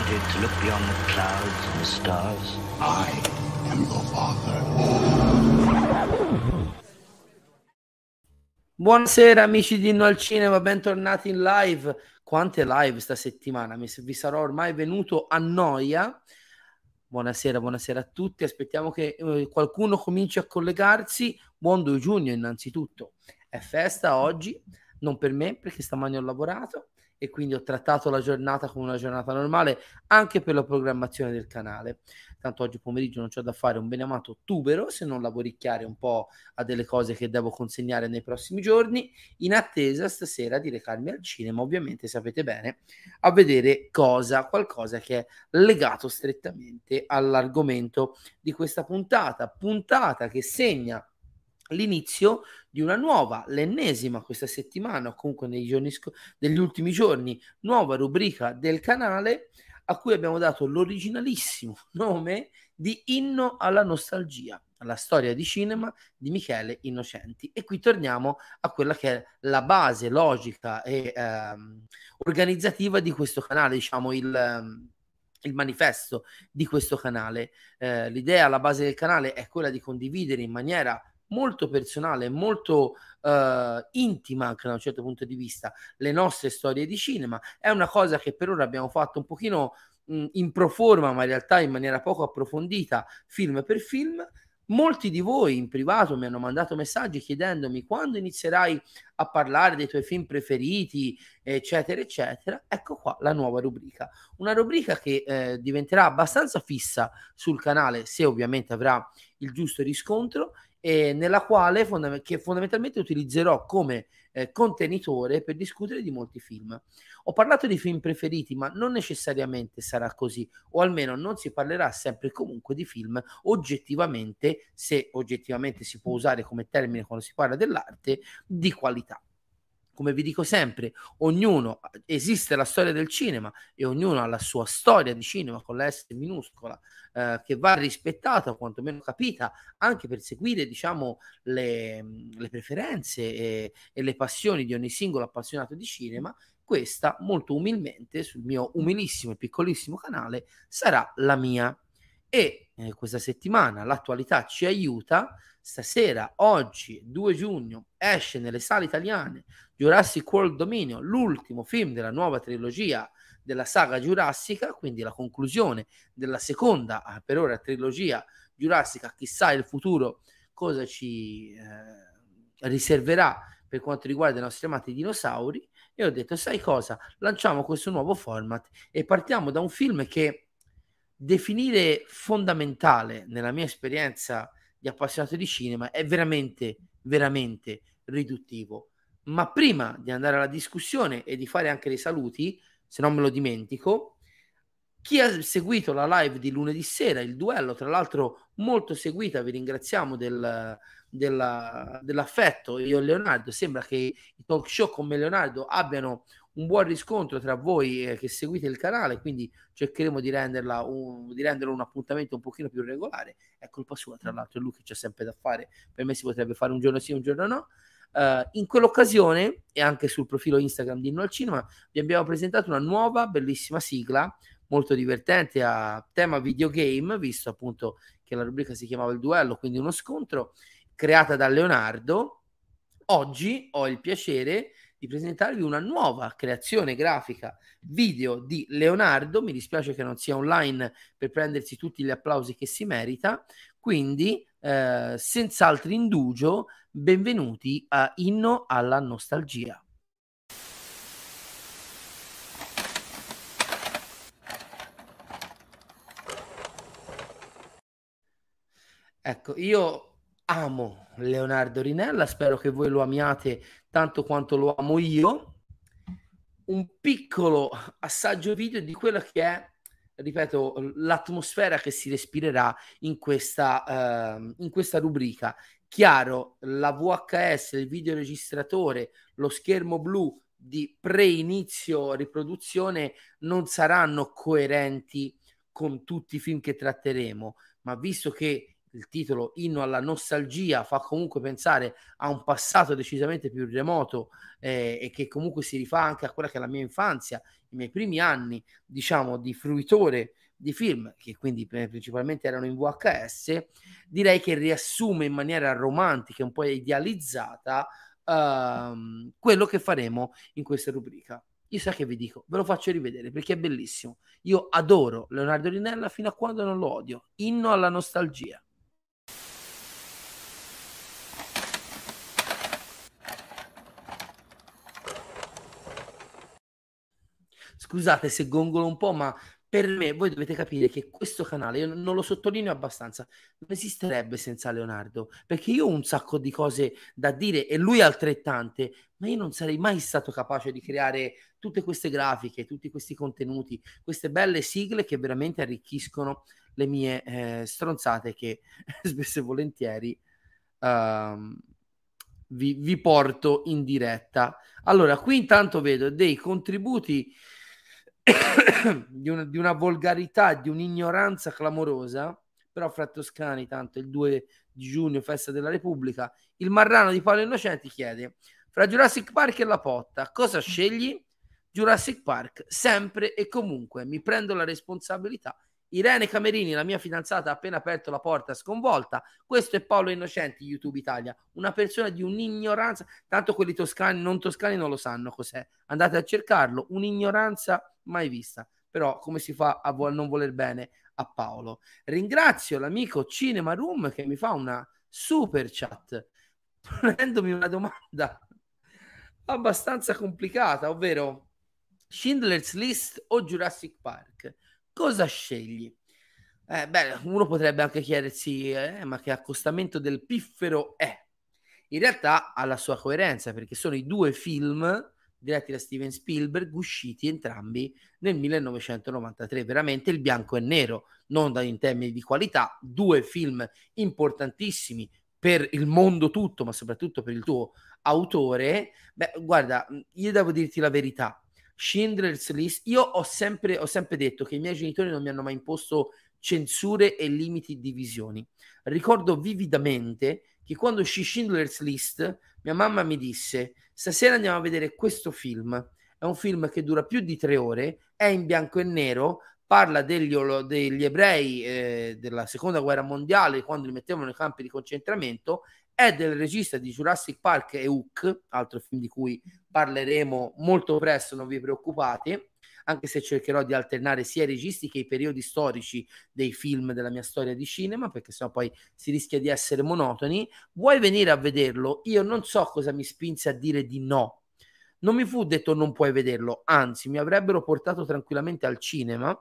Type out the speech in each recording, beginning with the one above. wanted to look beyond the clouds and the stars. I am your father. Buonasera amici di No al Cinema, bentornati in live. Quante live sta settimana? Vi sarò ormai venuto a noia. Buonasera a tutti, aspettiamo che qualcuno cominci a collegarsi. Buon 2 giugno innanzitutto, è festa oggi, non per me perché stamani ho lavorato e quindi ho trattato la giornata come una giornata normale anche per la programmazione del canale. Tanto oggi pomeriggio non c'ho da fare un benamato tubero se non lavoricchiare un po' a delle cose che devo consegnare nei prossimi giorni, in attesa stasera di recarmi al cinema, ovviamente sapete bene, a vedere qualcosa che è legato strettamente all'argomento di questa puntata che segna l'inizio di una nuova, l'ennesima questa settimana o comunque negli ultimi giorni, nuova rubrica del canale a cui abbiamo dato l'originalissimo nome di Inno alla Nostalgia, alla storia di cinema di Michele Innocenti. E qui torniamo a quella che è la base logica e organizzativa di questo canale, diciamo il manifesto di questo canale. L'idea, la base del canale è quella di condividere in maniera molto personale, molto intima anche da un certo punto di vista, le nostre storie di cinema. È una cosa che per ora abbiamo fatto un pochino in pro forma, ma in realtà in maniera poco approfondita, film per film. Molti di voi in privato mi hanno mandato messaggi chiedendomi quando inizierai a parlare dei tuoi film preferiti, eccetera, eccetera. Ecco qua la nuova rubrica. Una rubrica che diventerà abbastanza fissa sul canale, se ovviamente avrà il giusto riscontro, e nella quale fondamentalmente utilizzerò come contenitore per discutere di molti film. Ho parlato di film preferiti, ma non necessariamente sarà così, o almeno non si parlerà sempre e comunque di film oggettivamente, se oggettivamente si può usare come termine quando si parla dell'arte, di qualità. Come vi dico sempre, ognuno, esiste la storia del cinema e ognuno ha la sua storia di cinema con la S minuscola, che va rispettata, quantomeno capita, anche per seguire, diciamo, le preferenze e le passioni di ogni singolo appassionato di cinema. Questa, molto umilmente, sul mio umilissimo e piccolissimo canale, sarà la mia. E questa settimana l'attualità ci aiuta. Stasera, oggi, 2 giugno, esce nelle sale italiane Jurassic World Dominion, l'ultimo film della nuova trilogia della saga giurassica, quindi la conclusione della seconda, per ora, trilogia giurassica. Chissà il futuro cosa ci riserverà per quanto riguarda i nostri amati dinosauri. E ho detto, sai cosa? Lanciamo questo nuovo format e partiamo da un film che definire fondamentale nella mia esperienza di appassionato di cinema è veramente riduttivo. Ma prima di andare alla discussione e di fare anche dei saluti, se non me lo dimentico, chi ha seguito la live di lunedì sera, il duello, tra l'altro molto seguita, vi ringraziamo dell'affetto, io e Leonardo, sembra che i talk show con me e Leonardo abbiano un buon riscontro tra voi che seguite il canale, quindi cercheremo di renderlo un appuntamento un pochino più regolare. È colpa sua, tra l'altro, è lui che c'è sempre da fare, per me si potrebbe fare un giorno sì, un giorno no. In quell'occasione e anche sul profilo Instagram di Inno al Cinema vi abbiamo presentato una nuova bellissima sigla, molto divertente, a tema videogame, visto appunto che la rubrica si chiamava Il Duello, quindi uno scontro, creata da Leonardo. Oggi ho il piacere di presentarvi una nuova creazione grafica video di Leonardo. Mi dispiace che non sia online per prendersi tutti gli applausi che si merita, quindi senza altro indugio, benvenuti a Inno alla Nostalgia. Ecco, io amo Leonardo Rinella, spero che voi lo amiate tanto quanto lo amo io. Un piccolo assaggio video di quella che è, ripeto, l'atmosfera che si respirerà in questa rubrica. Chiaro, la VHS, il videoregistratore, lo schermo blu di pre-inizio riproduzione non saranno coerenti con tutti i film che tratteremo, ma visto che il titolo Inno alla Nostalgia fa comunque pensare a un passato decisamente più remoto e che comunque si rifà anche a quella che è la mia infanzia, i miei primi anni, diciamo, di fruitore di film, che quindi principalmente erano in VHS. Direi che riassume in maniera romantica, un po' idealizzata, quello che faremo in questa rubrica. Io so che vi dico, ve lo faccio rivedere perché è bellissimo. Io adoro Leonardo Rinella fino a quando non lo odio. Inno alla Nostalgia. Scusate se gongolo un po', ma per me, voi dovete capire che questo canale, io non lo sottolineo abbastanza, non esisterebbe senza Leonardo, perché io ho un sacco di cose da dire e lui altrettante, ma io non sarei mai stato capace di creare tutte queste grafiche, tutti questi contenuti, queste belle sigle che veramente arricchiscono le mie stronzate che spesso e volentieri vi porto in diretta. Allora, qui intanto vedo dei contributi di una volgarità, di un'ignoranza clamorosa. Però fra toscani, tanto il 2 di giugno festa della Repubblica. Il marrano di Paolo Innocenti chiede: fra Jurassic Park e la Potta cosa scegli? Jurassic Park sempre e comunque, mi prendo la responsabilità. Irene Camerini, la mia fidanzata, ha appena aperto la porta sconvolta. Questo è Paolo Innocenti, YouTube Italia, una persona di un'ignoranza, tanto quelli toscani, non toscani, non lo sanno cos'è, andate a cercarlo, un'ignoranza mai vista. Però come si fa a non voler bene a Paolo? Ringrazio l'amico Cinema Room che mi fa una super chat ponendomi una domanda abbastanza complicata, ovvero Schindler's List o Jurassic Park? Cosa scegli? Beh, uno potrebbe anche chiedersi, ma che accostamento del piffero è? In realtà ha la sua coerenza, perché sono i due film diretti da Steven Spielberg, usciti entrambi nel 1993. Veramente il bianco e nero, non in termini di qualità, due film importantissimi per il mondo tutto, ma soprattutto per il tuo autore. Beh, guarda, io devo dirti la verità. Schindler's List, io ho sempre detto che i miei genitori non mi hanno mai imposto censure e limiti di visioni. Ricordo vividamente che quando uscì Schindler's List mia mamma mi disse: stasera andiamo a vedere questo film, è un film che dura più di 3 ore, è in bianco e nero, parla degli ebrei della seconda guerra mondiale, quando li mettevano nei campi di concentramento. È del regista di Jurassic Park e Hook, altro film di cui parleremo molto presto, non vi preoccupate, anche se cercherò di alternare sia i registi che i periodi storici dei film della mia storia di cinema, perché sennò poi si rischia di essere monotoni. Vuoi venire a vederlo? Io non so cosa mi spinse a dire di no. Non mi fu detto non puoi vederlo, anzi mi avrebbero portato tranquillamente al cinema,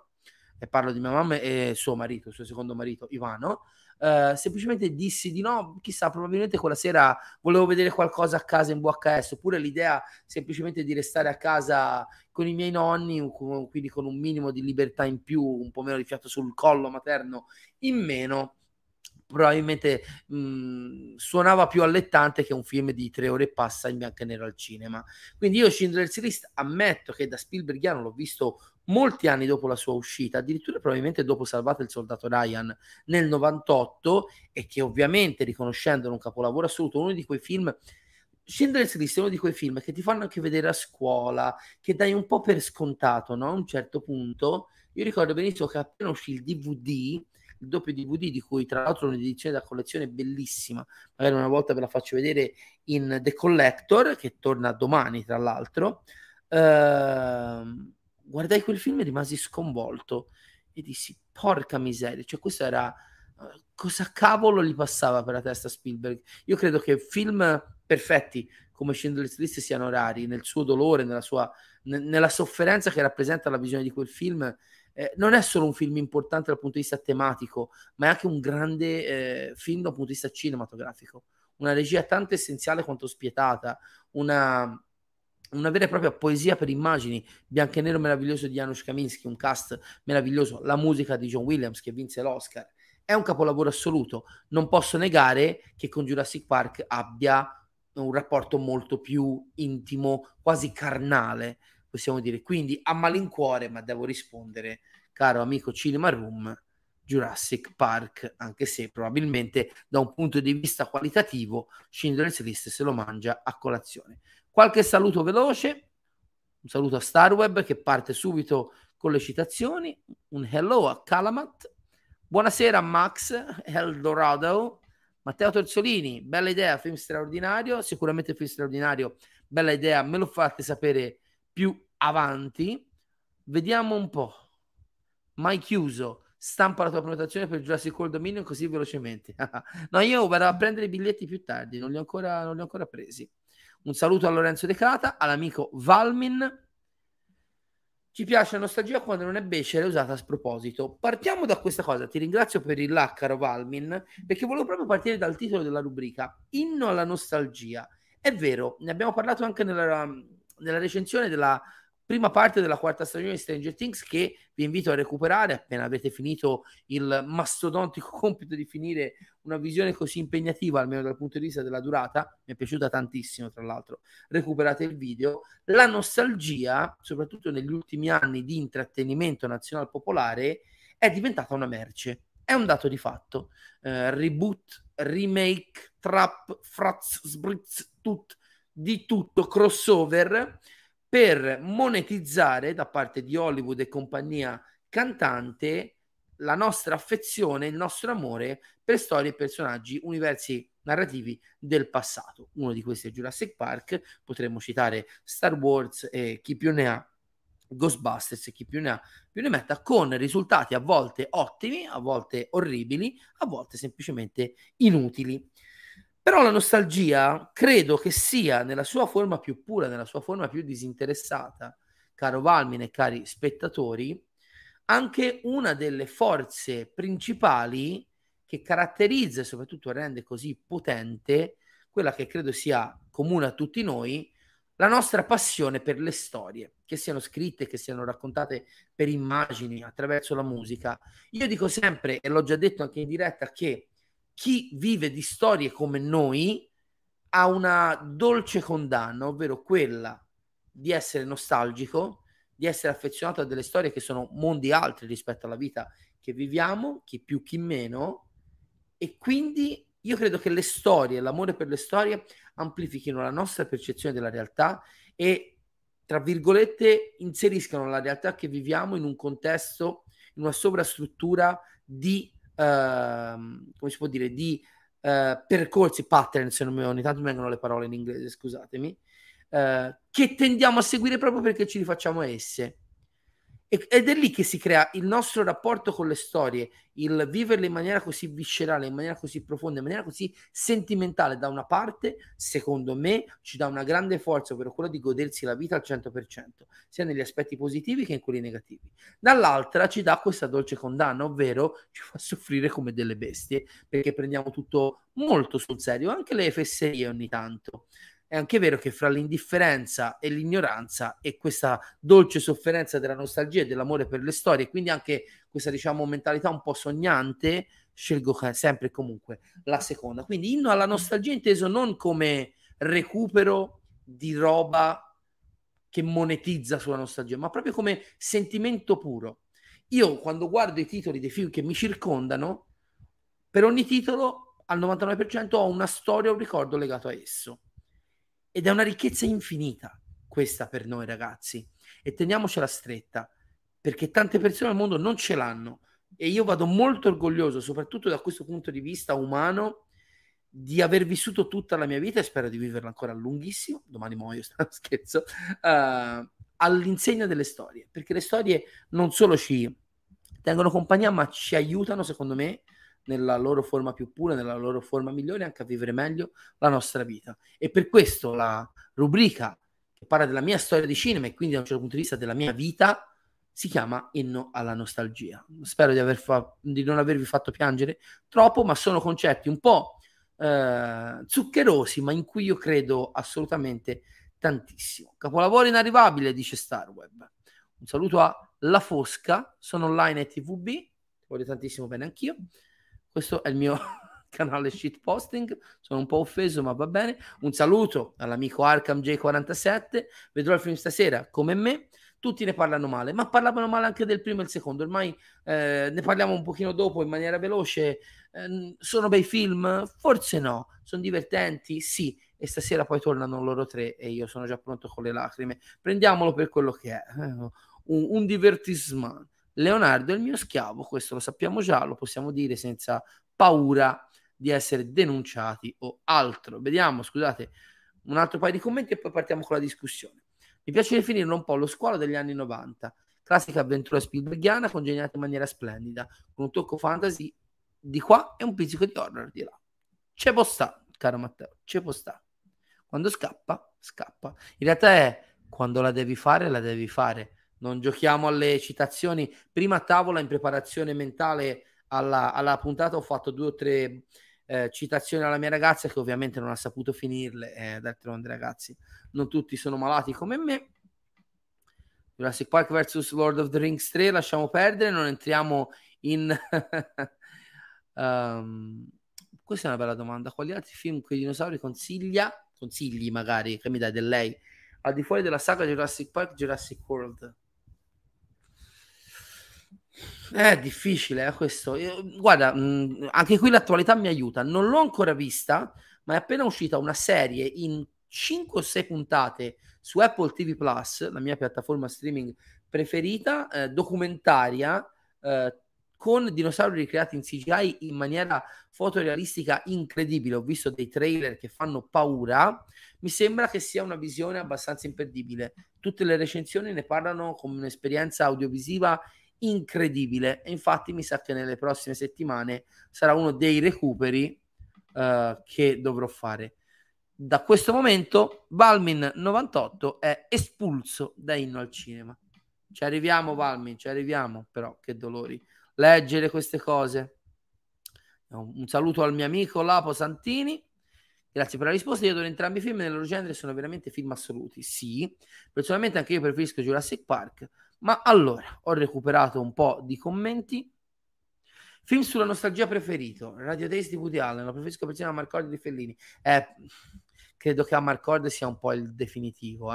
e parlo di mia mamma e suo marito, il suo secondo marito Ivano. Semplicemente dissi di no, chissà, probabilmente quella sera volevo vedere qualcosa a casa in VHS, oppure l'idea semplicemente di restare a casa con i miei nonni, quindi con un minimo di libertà in più, un po' meno di fiato sul collo materno in meno, probabilmente suonava più allettante che un film di 3 ore e passa in bianco e nero al cinema. Quindi io Schindler's List ammetto che da Spielbergiano l'ho visto molti anni dopo la sua uscita, addirittura probabilmente dopo Salvate il Soldato Ryan nel 98, e che ovviamente, riconoscendolo un capolavoro assoluto, uno di quei film, Schindler's List è uno di quei film che ti fanno anche vedere a scuola, che dai un po' per scontato, no? A un certo punto, io ricordo benissimo che appena uscì il DVD, il doppio DVD, di cui tra l'altro un'edizione da collezione bellissima, magari una volta ve la faccio vedere in The Collector, che torna domani tra l'altro, guardai quel film e rimasi sconvolto e dissi porca miseria, cioè questo era, cosa cavolo gli passava per la testa a Spielberg? Io credo che film perfetti come Schindler's List siano rari, nel suo dolore, nella sofferenza che rappresenta la visione di quel film. Non è solo un film importante dal punto di vista tematico, ma è anche un grande film dal punto di vista cinematografico, una regia tanto essenziale quanto spietata, una vera e propria poesia per immagini, bianco e nero meraviglioso di Janusz Kaminski, un cast meraviglioso, la musica di John Williams che vinse l'Oscar. È un capolavoro assoluto, non posso negare che con Jurassic Park abbia un rapporto molto più intimo, quasi carnale, possiamo dire. Quindi a malincuore, ma devo rispondere, caro amico Cinema Room, Jurassic Park, anche se probabilmente da un punto di vista qualitativo Schindler's List se lo mangia a colazione. Qualche saluto veloce, un saluto a Starweb che parte subito con le citazioni, un hello a Calamat, buonasera a Max Eldorado, Matteo Torsolini, bella idea, film straordinario, sicuramente film straordinario, bella idea, me lo fate sapere più avanti. Vediamo un po', mai chiuso, stampa la tua prenotazione per Jurassic World Dominion così velocemente. No, io vado a prendere i biglietti più tardi, non li ho ancora presi. Un saluto a Lorenzo De Cata, all'amico Valmin. Ci piace la nostalgia quando non è becera, è usata a sproposito. Partiamo da questa cosa, ti ringrazio per il laccaro Valmin, perché volevo proprio partire dal titolo della rubrica, Inno alla Nostalgia. È vero, ne abbiamo parlato anche nella recensione della prima parte della quarta stagione di Stranger Things, che vi invito a recuperare appena avete finito il mastodontico compito di finire una visione così impegnativa, almeno dal punto di vista della durata. Mi è piaciuta tantissimo, tra l'altro. Recuperate il video. La nostalgia, soprattutto negli ultimi anni di intrattenimento nazional popolare, è diventata una merce. È un dato di fatto. Reboot, remake, trap, fratz, sbritz, di tutto, crossover, per monetizzare da parte di Hollywood e compagnia cantante la nostra affezione, il nostro amore per storie, personaggi, universi narrativi del passato. Uno di questi è Jurassic Park, potremmo citare Star Wars e chi più ne ha, Ghostbusters e chi più ne metta, con risultati a volte ottimi, a volte orribili, a volte semplicemente inutili. Però la nostalgia credo che sia, nella sua forma più pura, nella sua forma più disinteressata, caro Valmin e cari spettatori, anche una delle forze principali che caratterizza e soprattutto rende così potente quella che credo sia comune a tutti noi, la nostra passione per le storie, che siano scritte, che siano raccontate per immagini, attraverso la musica. Io dico sempre, e l'ho già detto anche in diretta, che chi vive di storie come noi ha una dolce condanna, ovvero quella di essere nostalgico, di essere affezionato a delle storie che sono mondi altri rispetto alla vita che viviamo, chi più chi meno, e quindi io credo che le storie, l'amore per le storie amplifichino la nostra percezione della realtà e, tra virgolette, inseriscano la realtà che viviamo in un contesto, in una sovrastruttura di come si può dire, di percorsi, patterns, ogni tanto vengono le parole in inglese, scusatemi, che tendiamo a seguire proprio perché ci rifacciamo esse. Ed è lì che si crea il nostro rapporto con le storie, il viverle in maniera così viscerale, in maniera così profonda, in maniera così sentimentale. Da una parte, secondo me, ci dà una grande forza, ovvero quella di godersi la vita al 100%, sia negli aspetti positivi che in quelli negativi. Dall'altra ci dà questa dolce condanna, ovvero ci fa soffrire come delle bestie, perché prendiamo tutto molto sul serio, anche le fesserie ogni tanto. È anche vero che fra l'indifferenza e l'ignoranza e questa dolce sofferenza della nostalgia e dell'amore per le storie, quindi anche questa, diciamo, mentalità un po' sognante, scelgo sempre e comunque la seconda. Quindi Inno alla Nostalgia inteso non come recupero di roba che monetizza sulla nostalgia, ma proprio come sentimento puro. Io quando guardo i titoli dei film che mi circondano, per ogni titolo al 99% ho una storia o un ricordo legato a esso. Ed è una ricchezza infinita questa per noi ragazzi, e teniamocela stretta, perché tante persone al mondo non ce l'hanno, e io vado molto orgoglioso, soprattutto da questo punto di vista umano, di aver vissuto tutta la mia vita, e spero di viverla ancora lunghissimo, domani muoio, scherzo, all'insegna delle storie, perché le storie non solo ci tengono compagnia, ma ci aiutano, secondo me, nella loro forma più pura, nella loro forma migliore, anche a vivere meglio la nostra vita. E per questo la rubrica che parla della mia storia di cinema e quindi da un certo punto di vista della mia vita si chiama Inno alla Nostalgia. Spero di non avervi fatto piangere troppo, ma sono concetti un po' zuccherosi, ma in cui io credo assolutamente tantissimo. Capolavoro inarrivabile, dice Starweb. Un saluto a La Fosca, sono online a TVB, ti voglio tantissimo bene anch'io. Questo è il mio canale shitposting, sono un po' offeso ma va bene. Un saluto all'amico ArkhamJ47, vedrò il film stasera come me, tutti ne parlano male, ma parlavano male anche del primo e il secondo. Ormai ne parliamo un pochino dopo in maniera veloce. Sono bei film? Forse no. Sono divertenti? Sì. E stasera poi tornano loro tre e io sono già pronto con le lacrime. Prendiamolo per quello che è, un divertissement. Leonardo è il mio schiavo, questo lo sappiamo già, lo possiamo dire senza paura di essere denunciati o altro. Vediamo, scusate, un altro paio di commenti e poi partiamo con la discussione. Mi piace definirlo un po' lo squalo degli anni 90, classica avventura spielbergiana congegnata in maniera splendida, con un tocco fantasy di qua e un pizzico di horror di là. Ce può sta, caro Matteo, ce può sta. Quando scappa, scappa. In realtà è quando la devi fare, la devi fare. Non giochiamo alle citazioni. Prima a tavola, in preparazione mentale alla puntata, ho fatto 2 o 3 citazioni alla mia ragazza, che ovviamente non ha saputo finirle. D'altronde, ragazzi, non tutti sono malati come me. Jurassic Park vs Lord of the Rings 3, lasciamo perdere, non entriamo in... Questa è una bella domanda. Quali altri film con i dinosauri consigli magari, che mi dai del lei, al di fuori della saga Jurassic Park, Jurassic World? È difficile questo. Guarda, anche qui l'attualità mi aiuta. Non l'ho ancora vista, ma è appena uscita una serie in 5 o 6 puntate su Apple TV Plus, la mia piattaforma streaming preferita, documentaria, con dinosauri ricreati in CGI in maniera fotorealistica incredibile. Ho visto dei trailer che fanno paura. Mi sembra che sia una visione abbastanza imperdibile. Tutte le recensioni ne parlano come un'esperienza audiovisiva incredibile. E infatti mi sa che nelle prossime settimane sarà uno dei recuperi che dovrò fare. Da questo momento Balmin98 è espulso da Inno al Cinema. Ci arriviamo, Balmin, ci arriviamo, però che dolori leggere queste cose. Un saluto al mio amico Lapo Santini, grazie per la risposta. Io adoro entrambi i film nel loro genere, sono veramente film assoluti. Sì, personalmente anche io preferisco Jurassic Park, ma allora ho recuperato un po' di commenti. Film sulla nostalgia preferito, Radio Days di Woody Allen, lo preferisco persino a Marcord di Fellini. Credo che a Marcord sia un po' il definitivo,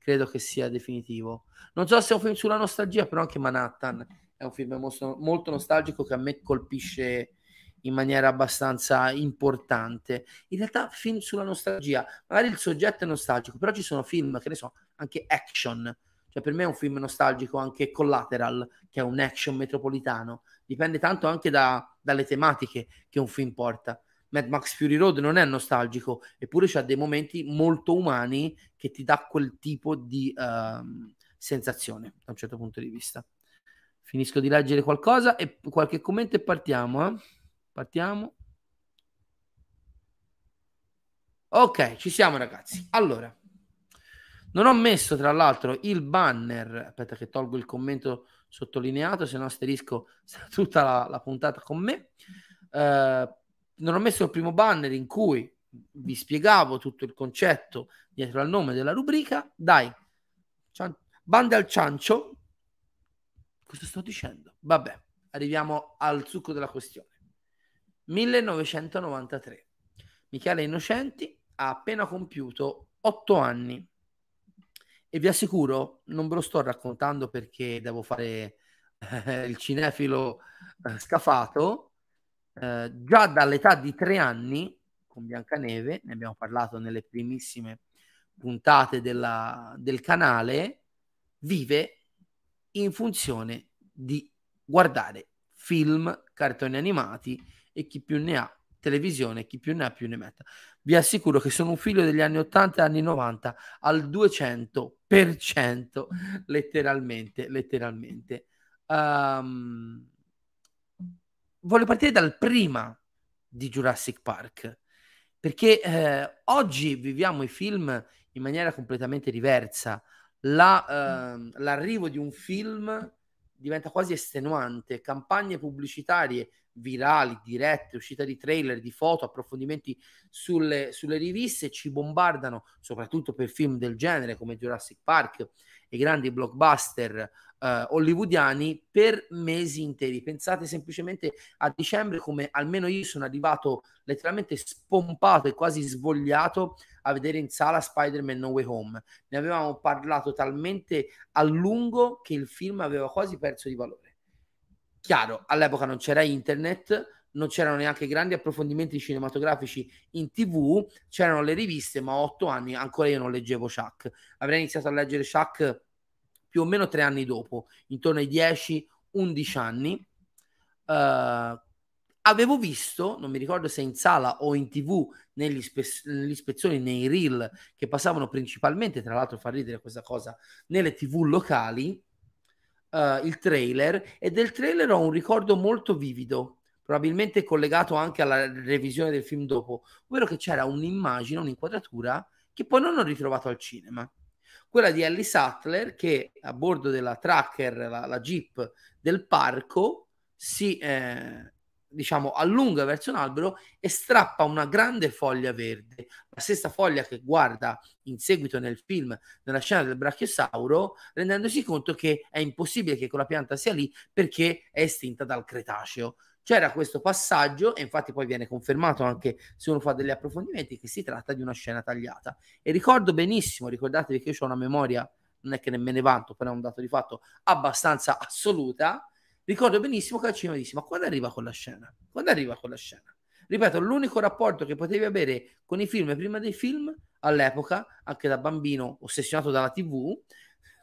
credo che sia definitivo. Non so se è un film sulla nostalgia, però anche Manhattan è un film molto nostalgico che a me colpisce in maniera abbastanza importante. In realtà film sulla nostalgia, magari il soggetto è nostalgico, però ci sono film, che ne so, anche action. Cioè per me è un film nostalgico anche Collateral, che è un action metropolitano. Dipende tanto anche dalle tematiche che un film porta. Mad Max Fury Road non è nostalgico, eppure c'ha dei momenti molto umani che ti dà quel tipo di sensazione da un certo punto di vista. Finisco di leggere qualcosa e qualche commento e partiamo. Partiamo. Ok, ci siamo, ragazzi. Allora, non ho messo tra l'altro il banner. Aspetta che tolgo il commento sottolineato, se no asterisco tutta la puntata con me. Non ho messo il primo banner in cui vi spiegavo tutto il concetto dietro al nome della rubrica. Dai, bande al ciancio. Cosa sto dicendo? Vabbè, arriviamo al succo della questione. 1993. Michele Innocenti ha appena compiuto 8 anni. E vi assicuro, non ve lo sto raccontando perché devo fare il cinefilo scafato. Già dall'età di 3 anni, con Biancaneve, ne abbiamo parlato nelle primissime puntate del canale, vive in funzione di guardare film, cartoni animati e chi più ne ha, televisione, chi più ne ha più ne metta. Vi assicuro che sono un figlio degli anni 80 e anni 90 al 200%, letteralmente. Voglio partire dal prima di Jurassic Park, perché oggi viviamo i film in maniera completamente diversa. L'arrivo di un film diventa quasi estenuante, campagne pubblicitarie virali, dirette, uscita di trailer, di foto, approfondimenti sulle riviste, ci bombardano, soprattutto per film del genere come Jurassic Park e grandi blockbuster hollywoodiani, per mesi interi. Pensate semplicemente a dicembre, come almeno io sono arrivato letteralmente spompato e quasi svogliato a vedere in sala Spider-Man No Way Home. Ne avevamo parlato talmente a lungo che il film aveva quasi perso di valore. Chiaro, all'epoca non c'era internet, non c'erano neanche grandi approfondimenti cinematografici in TV, c'erano le riviste, ma a 8 anni ancora io non leggevo Chuck. Avrei iniziato a leggere Chuck più o meno 3 anni dopo, intorno ai 10-11 anni. Avevo visto, non mi ricordo se in sala o in TV, negli spezzoni, nei reel, che passavano principalmente, tra l'altro fa ridere questa cosa, nelle TV locali, il trailer, e del trailer ho un ricordo molto vivido, probabilmente collegato anche alla revisione del film dopo, ovvero che c'era un'immagine, un'inquadratura che poi non ho ritrovato al cinema, quella di Ellie Sattler che a bordo della Tracker, la jeep del parco, si diciamo allunga verso un albero e strappa una grande foglia verde, la stessa foglia che guarda in seguito nel film, nella scena del Brachiosauro, rendendosi conto che è impossibile che quella pianta sia lì perché è estinta dal Cretaceo. C'era questo passaggio, e infatti poi viene confermato anche se uno fa degli approfondimenti che si tratta di una scena tagliata. E ricordo benissimo, ricordatevi che io ho una memoria, non è che me ne vanto, però è un dato di fatto abbastanza assoluta, ricordo benissimo che al cinema dissi: ma quando arriva quella scena? Quando arriva quella scena? Ripeto, l'unico rapporto che potevi avere con i film prima dei film, all'epoca, anche da bambino ossessionato dalla TV,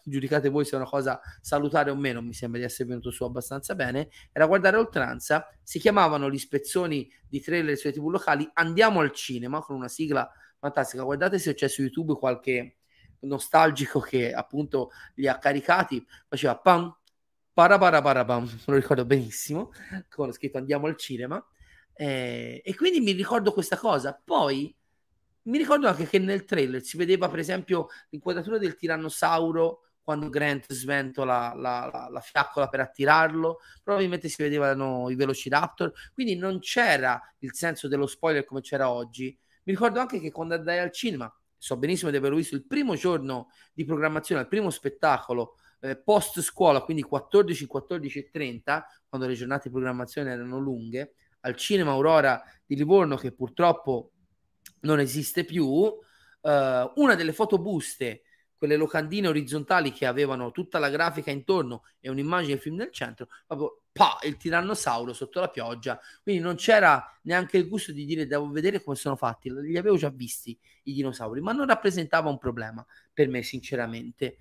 giudicate voi se è una cosa salutare o meno, mi sembra di essere venuto su abbastanza bene, era guardare oltranza. Si chiamavano gli spezzoni di trailer sulle TV locali Andiamo al cinema, con una sigla fantastica. Guardate se c'è su YouTube qualche nostalgico che appunto li ha caricati, faceva pam parabarabam, me lo ricordo benissimo, con scritto Andiamo al cinema, e quindi mi ricordo questa cosa. Poi mi ricordo anche che nel trailer si vedeva per esempio l'inquadratura del tirannosauro quando Grant sventola la fiaccola per attirarlo, probabilmente si vedevano i Velociraptor, quindi non c'era il senso dello spoiler come c'era oggi. Mi ricordo anche che quando andai al cinema, so benissimo di averlo visto il primo giorno di programmazione, al primo spettacolo, post scuola, quindi 14:30, quando le giornate di programmazione erano lunghe, al Cinema Aurora di Livorno, che purtroppo non esiste più, una delle fotobuste, quelle locandine orizzontali che avevano tutta la grafica intorno e un'immagine del film nel centro, proprio il tirannosauro sotto la pioggia. Quindi non c'era neanche il gusto di dire devo vedere come sono fatti, li avevo già visti i dinosauri, ma non rappresentava un problema per me sinceramente.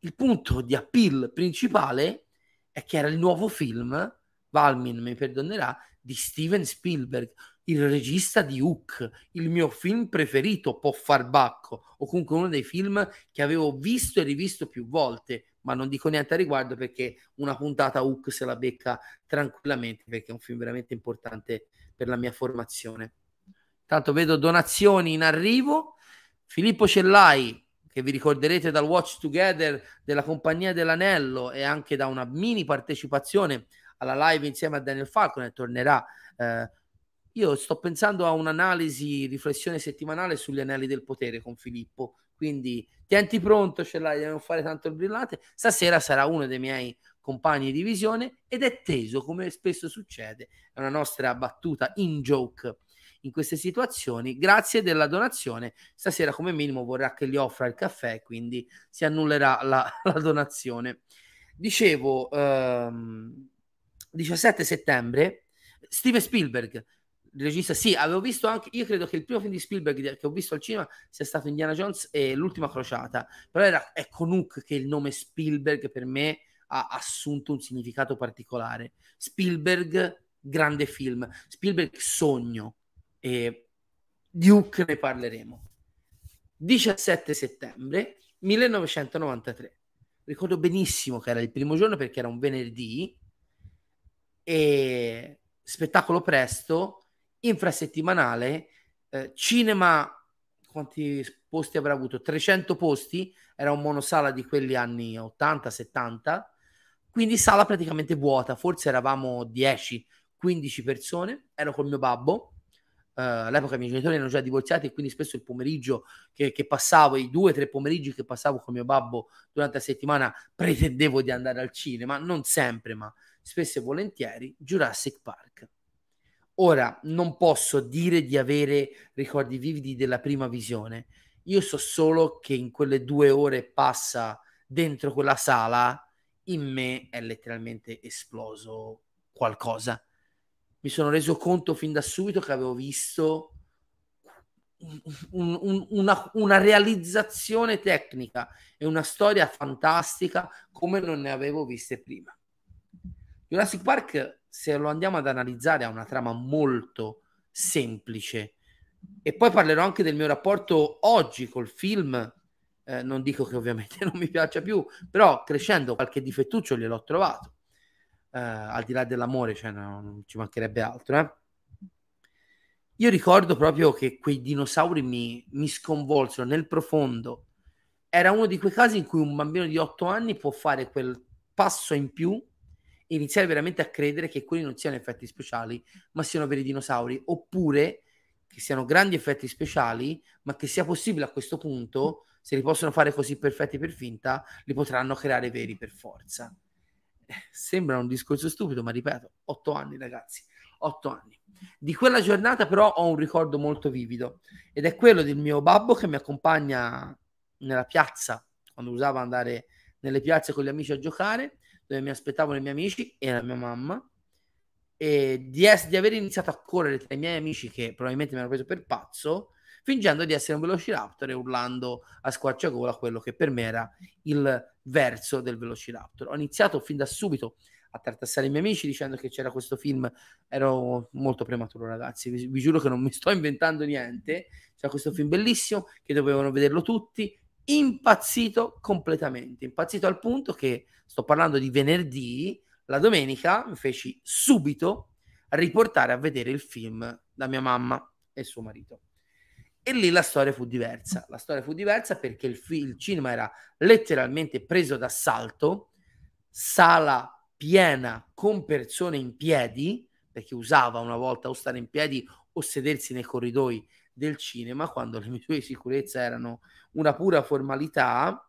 Il punto di appeal principale è che era il nuovo film, Valmin mi perdonerà, di Steven Spielberg, il regista di Hook, il mio film preferito, può far bacco, o comunque uno dei film che avevo visto e rivisto più volte, ma non dico niente a riguardo perché una puntata Hook se la becca tranquillamente, perché è un film veramente importante per la mia formazione. Tanto vedo donazioni in arrivo. Filippo Cellai, che vi ricorderete dal Watch Together della Compagnia dell'Anello e anche da una mini partecipazione alla live insieme a Daniel Falcone, tornerà. Io sto pensando a un'analisi, riflessione settimanale sugli anelli del potere con Filippo, quindi tienti pronto, ce l'hai, devo fare tanto il brillante. Stasera sarà uno dei miei compagni di visione ed è teso, come spesso succede, è una nostra battuta in joke in queste situazioni. Grazie della donazione, stasera come minimo vorrà che gli offra il caffè, quindi si annullerà la donazione. Dicevo, 17 settembre, Steven Spielberg, il regista, sì, avevo visto anche, io credo che il primo film di Spielberg che ho visto al cinema sia stato Indiana Jones e l'ultima crociata, però è con Hook che il nome Spielberg per me ha assunto un significato particolare. Spielberg, grande film, Spielberg sogno, e di Hook ne parleremo. 17 settembre 1993, ricordo benissimo che era il primo giorno perché era un venerdì, e spettacolo presto, infrasettimanale, cinema, quanti posti avrà avuto? 300 posti, era un monosala di quegli anni 80-70, Quindi sala praticamente vuota, forse eravamo 10-15 persone, ero col mio babbo, all'epoca i miei genitori erano già divorziati e quindi spesso il pomeriggio che passavo, i 2-3 pomeriggi che passavo con mio babbo durante la settimana pretendevo di andare al cinema, non sempre ma spesso e volentieri, Jurassic Park. Ora non posso dire di avere ricordi vividi della prima visione, io so solo che in quelle 2 ore passa dentro quella sala in me è letteralmente esploso qualcosa. Mi sono reso conto fin da subito che avevo visto una realizzazione tecnica e una storia fantastica come non ne avevo viste prima. Jurassic Park, se lo andiamo ad analizzare, ha una trama molto semplice e poi parlerò anche del mio rapporto oggi col film. Non dico che ovviamente non mi piaccia più, però crescendo qualche difettuccio gliel'ho trovato, al di là dell'amore, cioè non ci mancherebbe altro, Io ricordo proprio che quei dinosauri mi sconvolsero nel profondo. Era uno di quei casi in cui un bambino di 8 anni può fare quel passo in più e iniziare veramente a credere che quelli non siano effetti speciali ma siano veri dinosauri, oppure che siano grandi effetti speciali ma che sia possibile a questo punto, se li possono fare così perfetti per finta, li potranno creare veri per forza. Sembra un discorso stupido, ma ripeto, 8 anni ragazzi, 8 anni. Di quella giornata però ho un ricordo molto vivido ed è quello del mio babbo che mi accompagna nella piazza, quando usavo andare nelle piazze con gli amici a giocare, dove mi aspettavano i miei amici e la mia mamma, e di aver iniziato a correre tra i miei amici che probabilmente mi hanno preso per pazzo, fingendo di essere un Velociraptor e urlando a squarciagola quello che per me era il verso del Velociraptor. Ho iniziato fin da subito a tartassare i miei amici dicendo che c'era questo film. Ero molto prematuro ragazzi, vi giuro che non mi sto inventando niente, c'era questo film bellissimo che dovevano vederlo tutti, impazzito completamente, impazzito al punto che sto parlando di venerdì, la domenica mi feci subito riportare a vedere il film da mia mamma e suo marito. E lì la storia fu diversa perché il cinema era letteralmente preso d'assalto, sala piena con persone in piedi, perché usava una volta o stare in piedi o sedersi nei corridoi del cinema, quando le misure di sicurezza erano una pura formalità,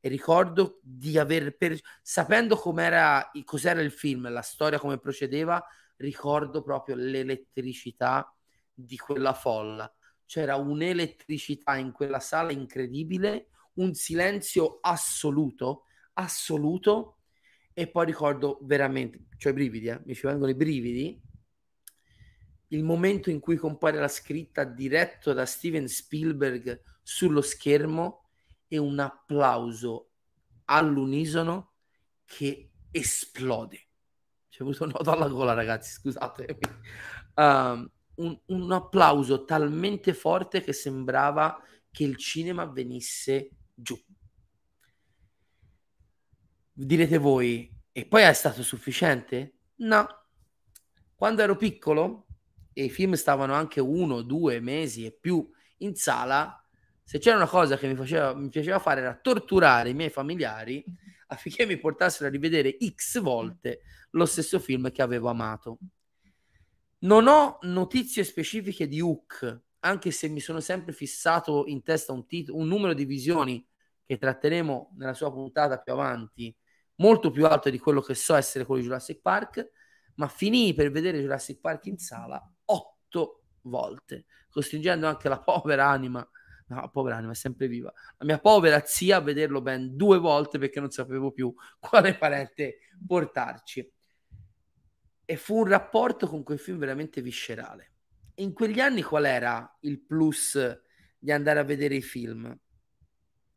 e ricordo di aver, sapendo cos'era il film, la storia come procedeva, ricordo proprio l'elettricità di quella folla. C'era un'elettricità in quella sala incredibile, un silenzio assoluto, assoluto, e poi ricordo veramente, cioè i brividi, mi ci vengono i brividi, il momento in cui compare la scritta diretto da Steven Spielberg sullo schermo e un applauso all'unisono che esplode. C'è avuto un nodo alla gola ragazzi, scusatemi. Un applauso talmente forte che sembrava che il cinema venisse giù. Direte voi, e poi è stato sufficiente? No. Quando ero piccolo e i film stavano anche 1-2 mesi e più in sala, se c'era una cosa che mi piaceva fare era torturare i miei familiari affinché mi portassero a rivedere X volte lo stesso film che avevo amato. Non ho notizie specifiche di Hook, anche se mi sono sempre fissato in testa un numero di visioni che tratteremo nella sua puntata più avanti, molto più alto di quello che so essere quello di Jurassic Park, ma finii per vedere Jurassic Park in sala 8 volte, costringendo anche la povera anima, no, la povera anima è sempre viva, la mia povera zia a vederlo ben 2 volte perché non sapevo più quale parente portarci. E fu un rapporto con quel film veramente viscerale. In quegli anni qual era il plus di andare a vedere i film?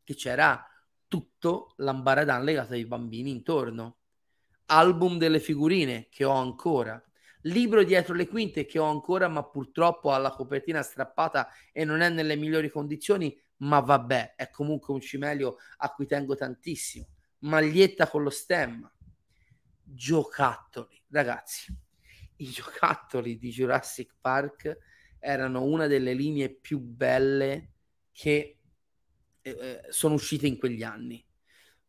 Che c'era tutto l'ambaradan legato ai bambini intorno, album delle figurine che ho ancora, libro dietro le quinte che ho ancora ma purtroppo ha la copertina strappata e non è nelle migliori condizioni, ma vabbè, è comunque un cimelio a cui tengo tantissimo, maglietta con lo stemma, giocattoli. Ragazzi, i giocattoli di Jurassic Park erano una delle linee più belle che sono uscite in quegli anni.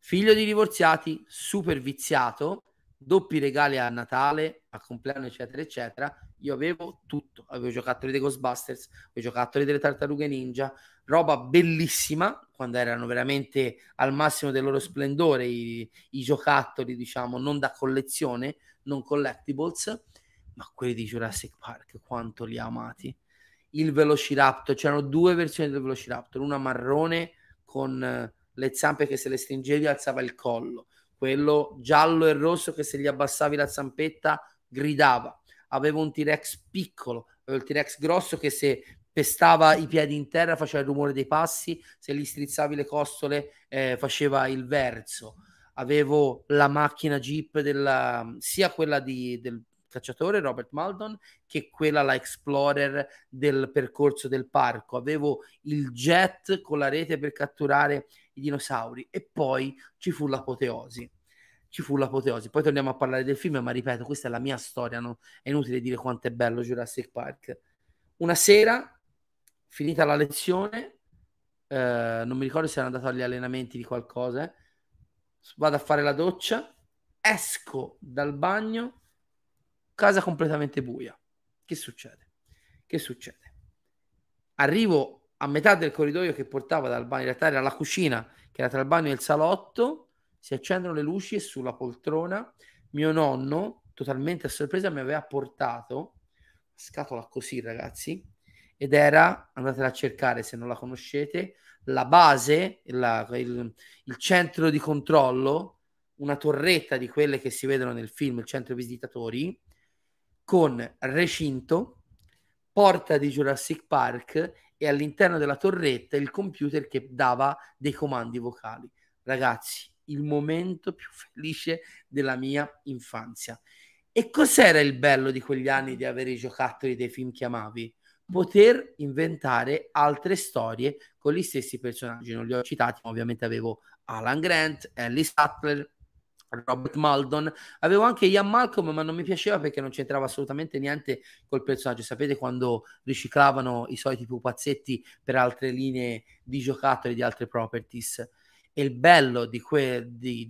Figlio di divorziati, super viziato, doppi regali a Natale, a compleanno, eccetera, eccetera. Io avevo tutto, avevo giocattoli dei Ghostbusters, avevo giocattoli delle Tartarughe Ninja, roba bellissima, quando erano veramente al massimo del loro splendore i giocattoli, diciamo, non da collezione, non collectibles, ma quelli di Jurassic Park, quanto li ha amati. Il Velociraptor, c'erano due versioni del Velociraptor, una marrone con le zampe che se le stringevi alzava il collo, quello giallo e rosso che se gli abbassavi la zampetta gridava. Avevo un T-Rex piccolo, avevo il T-Rex grosso che se pestava i piedi in terra faceva il rumore dei passi, se gli strizzavi le costole faceva il verso. Avevo la macchina Jeep sia quella del cacciatore Robert Muldoon che quella la Explorer del percorso del parco. Avevo il jet con la rete per catturare i dinosauri. E poi ci fu l'apoteosi. Poi torniamo a parlare del film, ma ripeto, questa è la mia storia, no? È inutile dire quanto è bello Jurassic Park. Una sera, finita la lezione, non mi ricordo se ero andato agli allenamenti di qualcosa, vado a fare la doccia, esco dal bagno, casa completamente buia. Che succede? Arrivo a metà del corridoio che portava dal bagno, in realtà era la cucina che era tra il bagno e il salotto. Si accendono le luci e sulla poltrona mio nonno, totalmente a sorpresa, mi aveva portato una scatola così, ragazzi, ed era, andatela a cercare se non la conoscete, la base, il centro di controllo, una torretta di quelle che si vedono nel film, il centro visitatori, con recinto, porta di Jurassic Park e all'interno della torretta il computer che dava dei comandi vocali. Ragazzi, il momento più felice della mia infanzia. E cos'era il bello di quegli anni di avere i giocattoli dei film che amavi? Poter inventare altre storie con gli stessi personaggi. Non li ho citati, ma ovviamente avevo Alan Grant, Ellie Sattler, Robert Muldoon, avevo anche Ian Malcolm, ma non mi piaceva perché non c'entrava assolutamente niente col personaggio. Sapete quando riciclavano i soliti pupazzetti per altre linee di giocattoli, di altre properties? E il bello di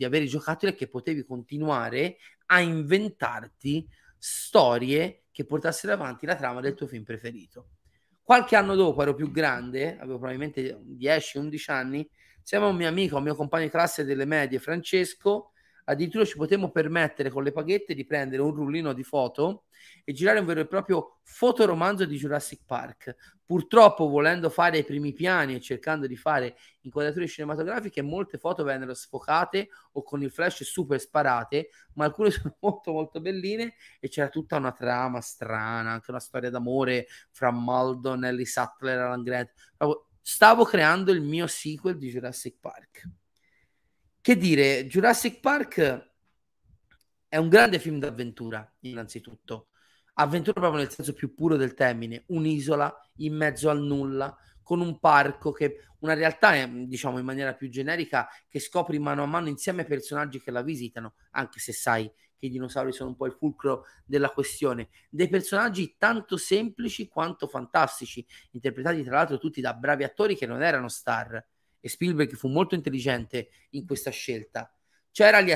avere i giocattoli è che potevi continuare a inventarti storie che portassero avanti la trama del tuo film preferito. Qualche anno dopo, ero più grande, avevo probabilmente 10-11 anni, insieme a un mio amico, un mio compagno di classe delle medie, Francesco, addirittura ci potemmo permettere con le paghette di prendere un rullino di foto e girare un vero e proprio fotoromanzo di Jurassic Park. Purtroppo, volendo fare i primi piani e cercando di fare inquadrature cinematografiche, molte foto vennero sfocate o con il flash super sparate, ma alcune sono molto molto belline e c'era tutta una trama strana, anche una storia d'amore fra Muldoon, Ellie Sattler, Alan Grant. Stavo creando il mio sequel di Jurassic Park. Che dire, Jurassic Park è un grande film d'avventura, innanzitutto. Avventura proprio nel senso più puro del termine. Un'isola in mezzo al nulla, con un parco, che una realtà, diciamo in maniera più generica, che scopri mano a mano insieme ai personaggi che la visitano, anche se sai che i dinosauri sono un po' il fulcro della questione. Dei personaggi tanto semplici quanto fantastici, interpretati tra l'altro tutti da bravi attori che non erano star. E Spielberg fu molto intelligente in questa scelta. C'erano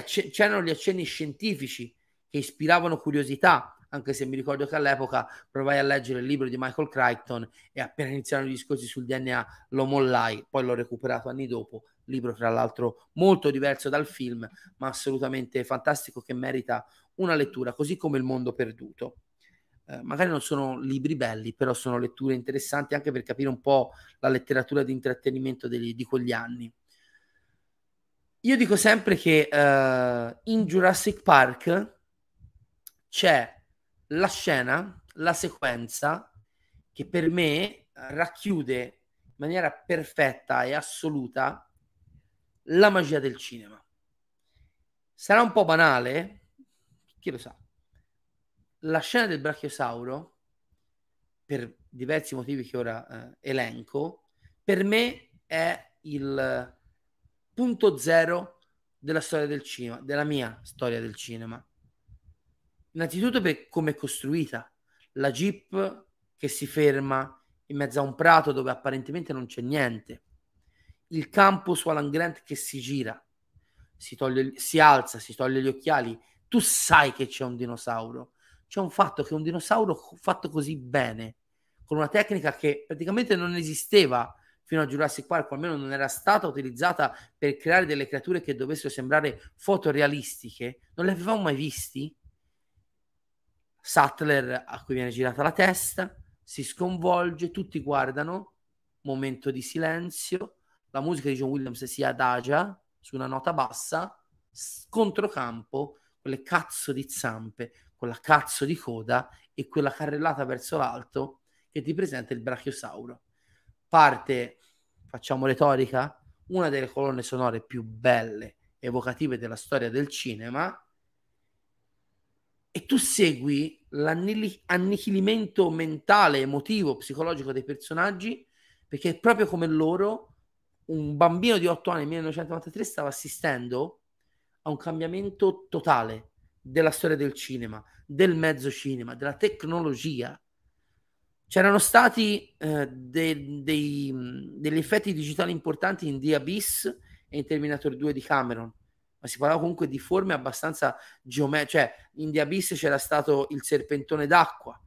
gli accenni scientifici che ispiravano curiosità, anche se mi ricordo che all'epoca provai a leggere il libro di Michael Crichton e appena iniziarono i discorsi sul DNA lo mollai, poi l'ho recuperato anni dopo, libro tra l'altro molto diverso dal film, ma assolutamente fantastico, che merita una lettura, così come Il mondo perduto. Magari non sono libri belli, però sono letture interessanti anche per capire un po' la letteratura di intrattenimento di quegli anni. Io dico sempre che in Jurassic Park c'è la scena, la sequenza che per me racchiude in maniera perfetta e assoluta la magia del cinema. Sarà un po' banale, chi lo sa. La scena del Brachiosauro, per diversi motivi che ora elenco, per me è il punto zero della storia del cinema, della mia storia del cinema. Innanzitutto per come è costruita, la Jeep che si ferma in mezzo a un prato dove apparentemente non c'è niente, il campo su Alan Grant che si gira, si alza, si toglie gli occhiali, tu sai che c'è un dinosauro. C'è un fatto che un dinosauro fatto così bene, con una tecnica che praticamente non esisteva fino a Jurassic Park, o almeno non era stata utilizzata per creare delle creature che dovessero sembrare fotorealistiche, non le avevamo mai visti. Sattler, a cui viene girata la testa, si sconvolge, tutti guardano, momento di silenzio, la musica di John Williams si adagia su una nota bassa, controcampo, quelle cazzo di zampe, quella cazzo di coda e quella carrellata verso l'alto che ti presenta il Brachiosauro. Parte, facciamo retorica, una delle colonne sonore più belle, evocative della storia del cinema, e tu segui l'annichilimento mentale, emotivo, psicologico dei personaggi, perché è proprio come loro, un bambino di 8 anni nel 1993 stava assistendo a un cambiamento totale della storia del cinema, del mezzo cinema, della tecnologia. C'erano stati degli effetti digitali importanti in The Abyss e in Terminator 2 di Cameron, ma si parlava comunque di forme abbastanza geometriche, cioè in The Abyss c'era stato il serpentone d'acqua,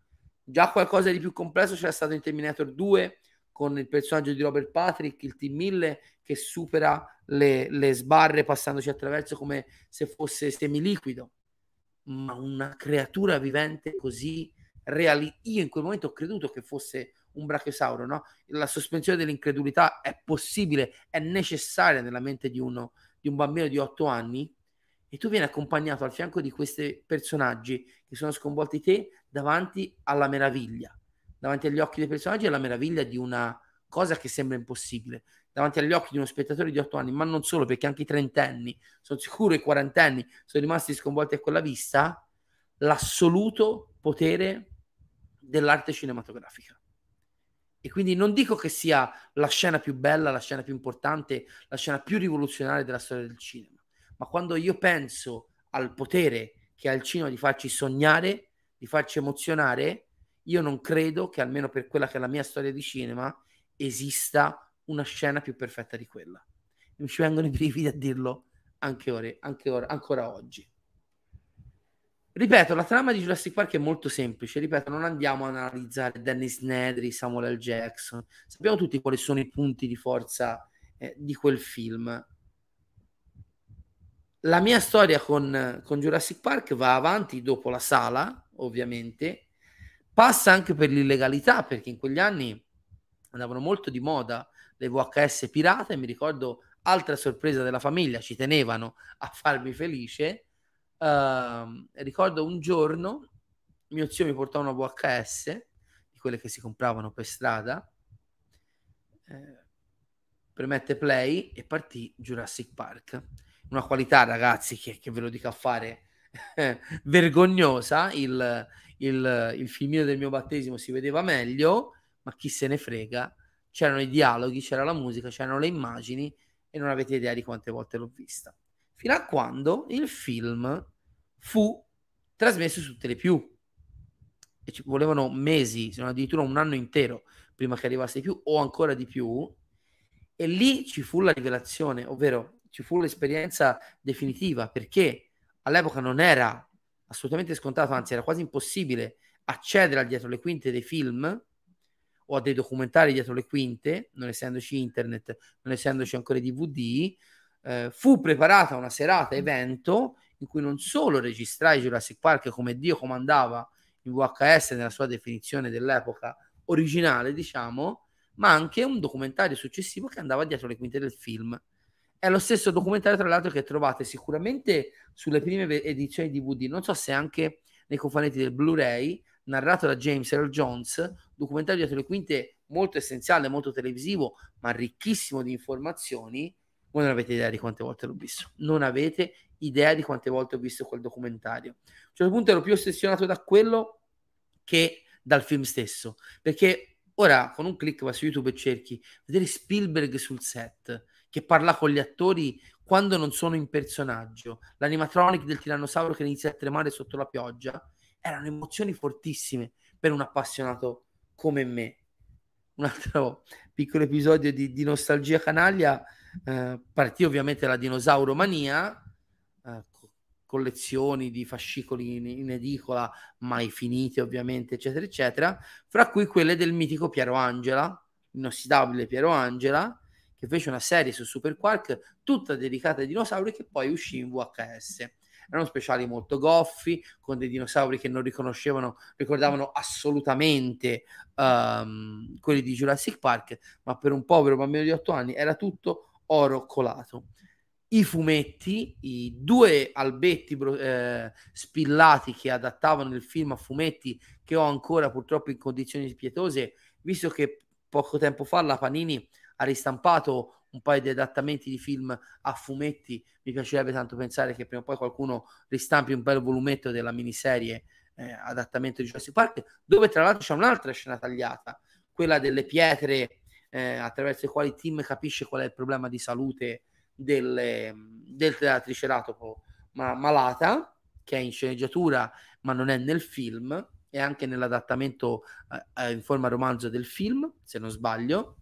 già qualcosa di più complesso c'era stato in Terminator 2 con il personaggio di Robert Patrick, il T-1000 che supera le sbarre passandoci attraverso come se fosse semiliquido, ma una creatura vivente così reali. Io in quel momento ho creduto che fosse un brachiosauro, no? La sospensione dell'incredulità è possibile, è necessaria nella mente di un bambino di 8 anni, e tu vieni accompagnato al fianco di questi personaggi che sono sconvolti te davanti alla meraviglia, davanti agli occhi dei personaggi e alla meraviglia di una cosa che sembra impossibile, davanti agli occhi di uno spettatore di 8 anni, ma non solo, perché anche i 30enni, sono sicuro i 40enni sono rimasti sconvolti a quella vista, l'assoluto potere dell'arte cinematografica. E quindi non dico che sia la scena più bella, la scena più importante, la scena più rivoluzionaria della storia del cinema, ma quando io penso al potere che ha il cinema di farci sognare, di farci emozionare, io non credo che, almeno per quella che è la mia storia di cinema, esista una scena più perfetta di quella. Mi ci vengono i brividi a dirlo ancora oggi. Ripeto, la trama di Jurassic Park è molto semplice, ripeto, non andiamo a analizzare Dennis Nedry, Samuel L. Jackson, sappiamo tutti quali sono i punti di forza di quel film. La mia storia con Jurassic Park va avanti dopo la sala, ovviamente, passa anche per l'illegalità, perché in quegli anni andavano molto di moda le VHS pirate, mi ricordo, altra sorpresa della famiglia, ci tenevano a farmi felice. Ricordo un giorno mio zio mi portò una VHS di quelle che si compravano per strada, premette play e partì Jurassic Park, una qualità, ragazzi, che ve lo dico a fare vergognosa. Il filmino del mio battesimo si vedeva meglio, ma chi se ne frega, c'erano i dialoghi, c'era la musica, c'erano le immagini, e non avete idea di quante volte l'ho vista, fino a quando il film fu trasmesso su Telepiù, e ci volevano mesi, se non addirittura un anno intero, prima che arrivasse più o ancora di più, e lì ci fu la rivelazione, ovvero ci fu l'esperienza definitiva, perché all'epoca non era assolutamente scontato, anzi era quasi impossibile accedere al dietro le quinte dei film o a dei documentari dietro le quinte, non essendoci internet, non essendoci ancora i DVD. Fu preparata una serata evento in cui non solo registrai Jurassic Park come Dio comandava in VHS nella sua definizione dell'epoca originale, diciamo, ma anche un documentario successivo che andava dietro le quinte del film. È lo stesso documentario, tra l'altro, che trovate sicuramente sulle prime edizioni DVD, non so se anche nei cofanetti del Blu-ray, narrato da James Earl Jones, documentario dietro le quinte molto essenziale, molto televisivo, ma ricchissimo di informazioni. Voi non avete idea di quante volte l'ho visto. Non avete idea di quante volte ho visto quel documentario. A un certo punto ero più ossessionato da quello che dal film stesso. Perché ora con un click vai su YouTube e cerchi vedere Spielberg sul set, che parla con gli attori quando non sono in personaggio. L'animatronic del tirannosauro che inizia a tremare sotto la pioggia. Erano emozioni fortissime per un appassionato come me. Un altro piccolo episodio di nostalgia canaglia. Partì ovviamente la dinosauromania, collezioni di fascicoli in edicola mai finite ovviamente, eccetera eccetera, fra cui quelle del mitico Piero Angela, inossidabile Piero Angela, che fece una serie su Super Quark tutta dedicata ai dinosauri, che poi uscì in VHS. Erano speciali molto goffi, con dei dinosauri che non ricordavano assolutamente quelli di Jurassic Park, ma per un povero bambino di 8 anni era tutto oro colato. I fumetti, i due albetti spillati che adattavano il film a fumetti, che ho ancora purtroppo in condizioni pietose, visto che poco tempo fa la Panini ha ristampato un paio di adattamenti di film a fumetti. Mi piacerebbe tanto pensare che prima o poi qualcuno ristampi un bel volumetto della miniserie adattamento di Jurassic Park, dove tra l'altro c'è un'altra scena tagliata, quella delle pietre attraverso le quali Tim capisce qual è il problema di salute del Triceratopo malata, che è in sceneggiatura ma non è nel film, e anche nell'adattamento in forma romanzo del film, se non sbaglio.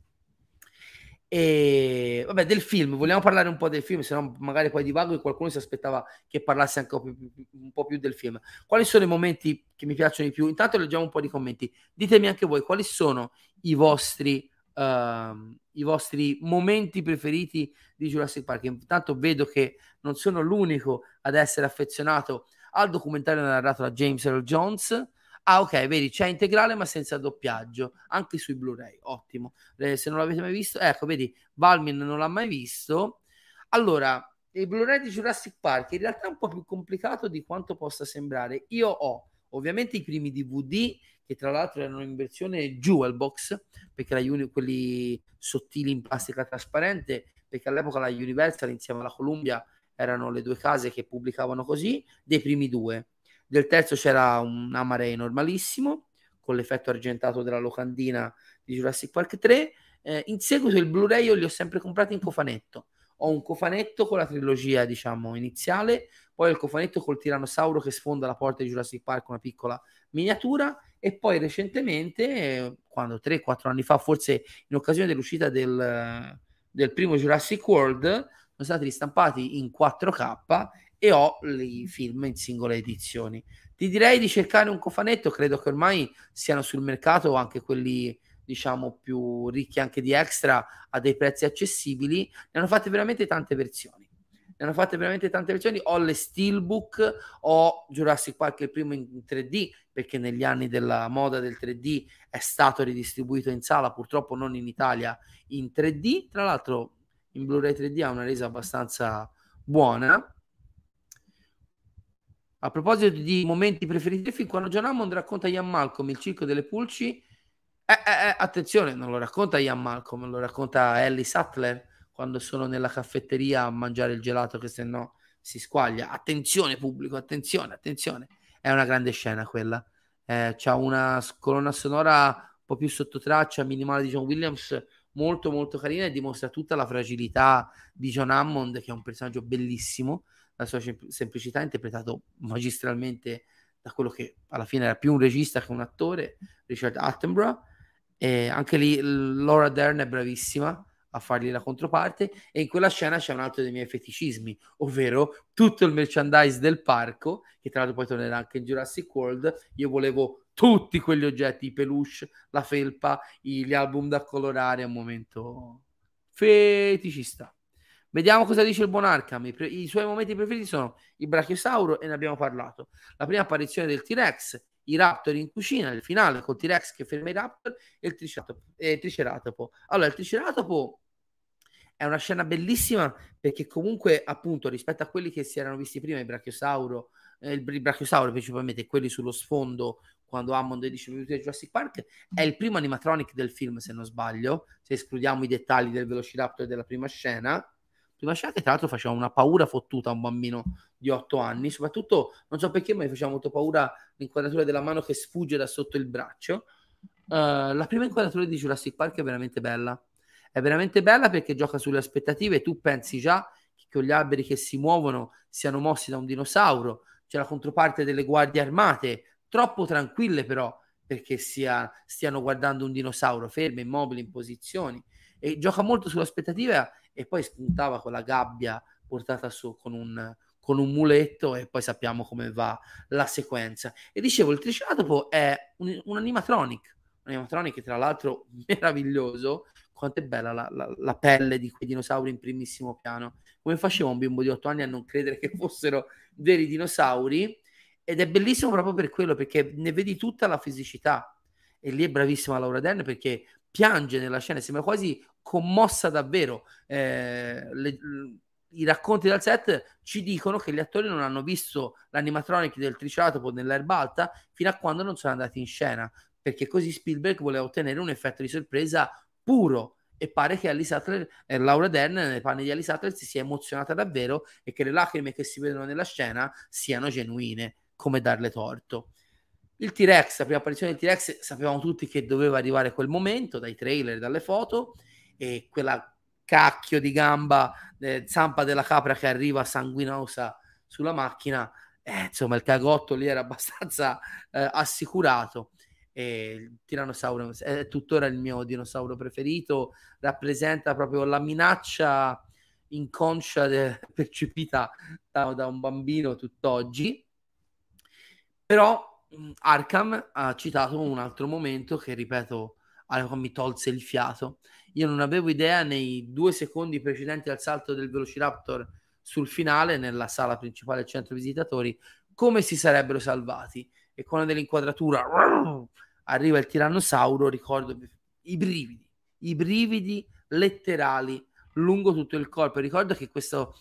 E vabbè, del film vogliamo parlare un po' del film, se no magari poi divago e qualcuno si aspettava che parlasse anche un po' più del film. Quali sono i momenti che mi piacciono di più? Intanto leggiamo un po' di commenti, ditemi anche voi quali sono i vostri momenti preferiti di Jurassic Park. Intanto vedo che non sono l'unico ad essere affezionato al documentario narrato da James Earl Jones. Ah ok, vedi, c'è integrale ma senza doppiaggio anche sui Blu-ray, ottimo. Se non l'avete mai visto, ecco vedi, Balmin non l'ha mai visto. Allora, il Blu-ray di Jurassic Park in realtà è un po' più complicato di quanto possa sembrare. Io ho ovviamente i primi DVD, che tra l'altro erano in versione Jewel Box, perché quelli sottili in plastica trasparente, perché all'epoca la Universal insieme alla Columbia erano le due case che pubblicavano così, dei primi due. Del terzo c'era un Amarei normalissimo, con l'effetto argentato della locandina di Jurassic Park 3. In seguito il Blu-ray io li ho sempre comprati in cofanetto. Ho un cofanetto con la trilogia, diciamo, iniziale, poi il cofanetto col tirannosauro che sfonda la porta di Jurassic Park, una piccola miniatura, e poi recentemente, quando 3-4 anni fa, forse in occasione dell'uscita del primo Jurassic World, sono stati ristampati in 4K, e ho i film in singole edizioni. Ti direi di cercare un cofanetto, credo che ormai siano sul mercato anche quelli, diciamo, più ricchi anche di extra, a dei prezzi accessibili. Ne hanno fatte veramente tante versioni. Ho le Steelbook, ho Jurassic Park il primo in 3D, perché negli anni della moda del 3D è stato ridistribuito in sala, purtroppo non in Italia, in 3D. Tra l'altro in Blu-ray 3D ha una resa abbastanza buona. A proposito di momenti preferiti del film, quando John Hammond racconta a Ian Malcolm il circo delle pulci, attenzione, non lo racconta Ian Malcolm, lo racconta Ellie Sattler, quando sono nella caffetteria a mangiare il gelato, che se no si squaglia. Attenzione pubblico, attenzione, attenzione. È una grande scena quella. C'ha una colonna sonora un po' più sottotraccia, minimale, di John Williams, molto molto carina, e dimostra tutta la fragilità di John Hammond, che è un personaggio bellissimo. La sua semplicità, interpretato magistralmente da quello che alla fine era più un regista che un attore, Richard Attenborough. E anche lì Laura Dern è bravissima a fargli la controparte, e in quella scena c'è un altro dei miei feticismi, ovvero tutto il merchandise del parco, che tra l'altro poi tornerà anche in Jurassic World. Io volevo tutti quegli oggetti, i peluche, la felpa, gli album da colorare. È un momento feticista. Vediamo cosa dice il buon Arkham. I suoi momenti preferiti sono il Brachiosauro, e ne abbiamo parlato, la prima apparizione del T-Rex, i Raptor in cucina, il finale col T-Rex che ferma i Raptor, e il Triceratopo. Allora, il Triceratopo è una scena bellissima, perché comunque, appunto, rispetto a quelli che si erano visti prima, il Brachiosauro principalmente, quelli sullo sfondo quando Hammond dice benvenuti a Jurassic Park, è il primo animatronic del film, se non sbaglio, se escludiamo i dettagli del Velociraptor della prima scena. Che tra l'altro faceva una paura fottuta a un bambino di 8 anni, soprattutto non so perché, ma mi faceva molto paura l'inquadratura della mano che sfugge da sotto il braccio. La prima inquadratura di Jurassic Park è veramente bella, perché gioca sulle aspettative. Tu pensi già che gli alberi che si muovono siano mossi da un dinosauro, c'è la controparte delle guardie armate, troppo tranquille però, perché stiano guardando un dinosauro, ferme, immobili, in posizioni, e gioca molto sull'aspettativa. E poi spuntava con la gabbia portata su con un con un muletto, e poi sappiamo come va la sequenza. E dicevo, il Triceratopo è un animatronic, che tra l'altro meraviglioso. Quanto è bella la pelle di quei dinosauri in primissimo piano, come faceva un bimbo di 8 anni a non credere che fossero veri dinosauri. Ed è bellissimo proprio per quello, perché ne vedi tutta la fisicità, e lì è bravissima Laura Dern, perché piange nella scena, sembra quasi commossa davvero. I racconti dal set ci dicono che gli attori non hanno visto l'animatronic del Triceratopo nell'erba alta fino a quando non sono andati in scena, perché così Spielberg voleva ottenere un effetto di sorpresa puro, e pare che Ellie Sattler, Laura Dern nei panni di Ellie Sattler si sia emozionata davvero, e che le lacrime che si vedono nella scena siano genuine, come darle torto. Il T-Rex, la prima apparizione del T-Rex, sapevamo tutti che doveva arrivare quel momento dai trailer, dalle foto, e quella cacchio di gamba, zampa della capra che arriva sanguinosa sulla macchina, insomma il cagotto lì era abbastanza assicurato. E il tirannosauro è tuttora il mio dinosauro preferito, rappresenta proprio la minaccia inconscia percepita da un bambino tutt'oggi. Però Arkham ha citato un altro momento che, ripeto, mi tolse il fiato. Io non avevo idea, nei 2 secondi precedenti al salto del Velociraptor sul finale nella sala principale del centro visitatori, come si sarebbero salvati. E con dell'inquadratura arriva il tirannosauro, ricordo i brividi letterali lungo tutto il corpo. Ricordo che questa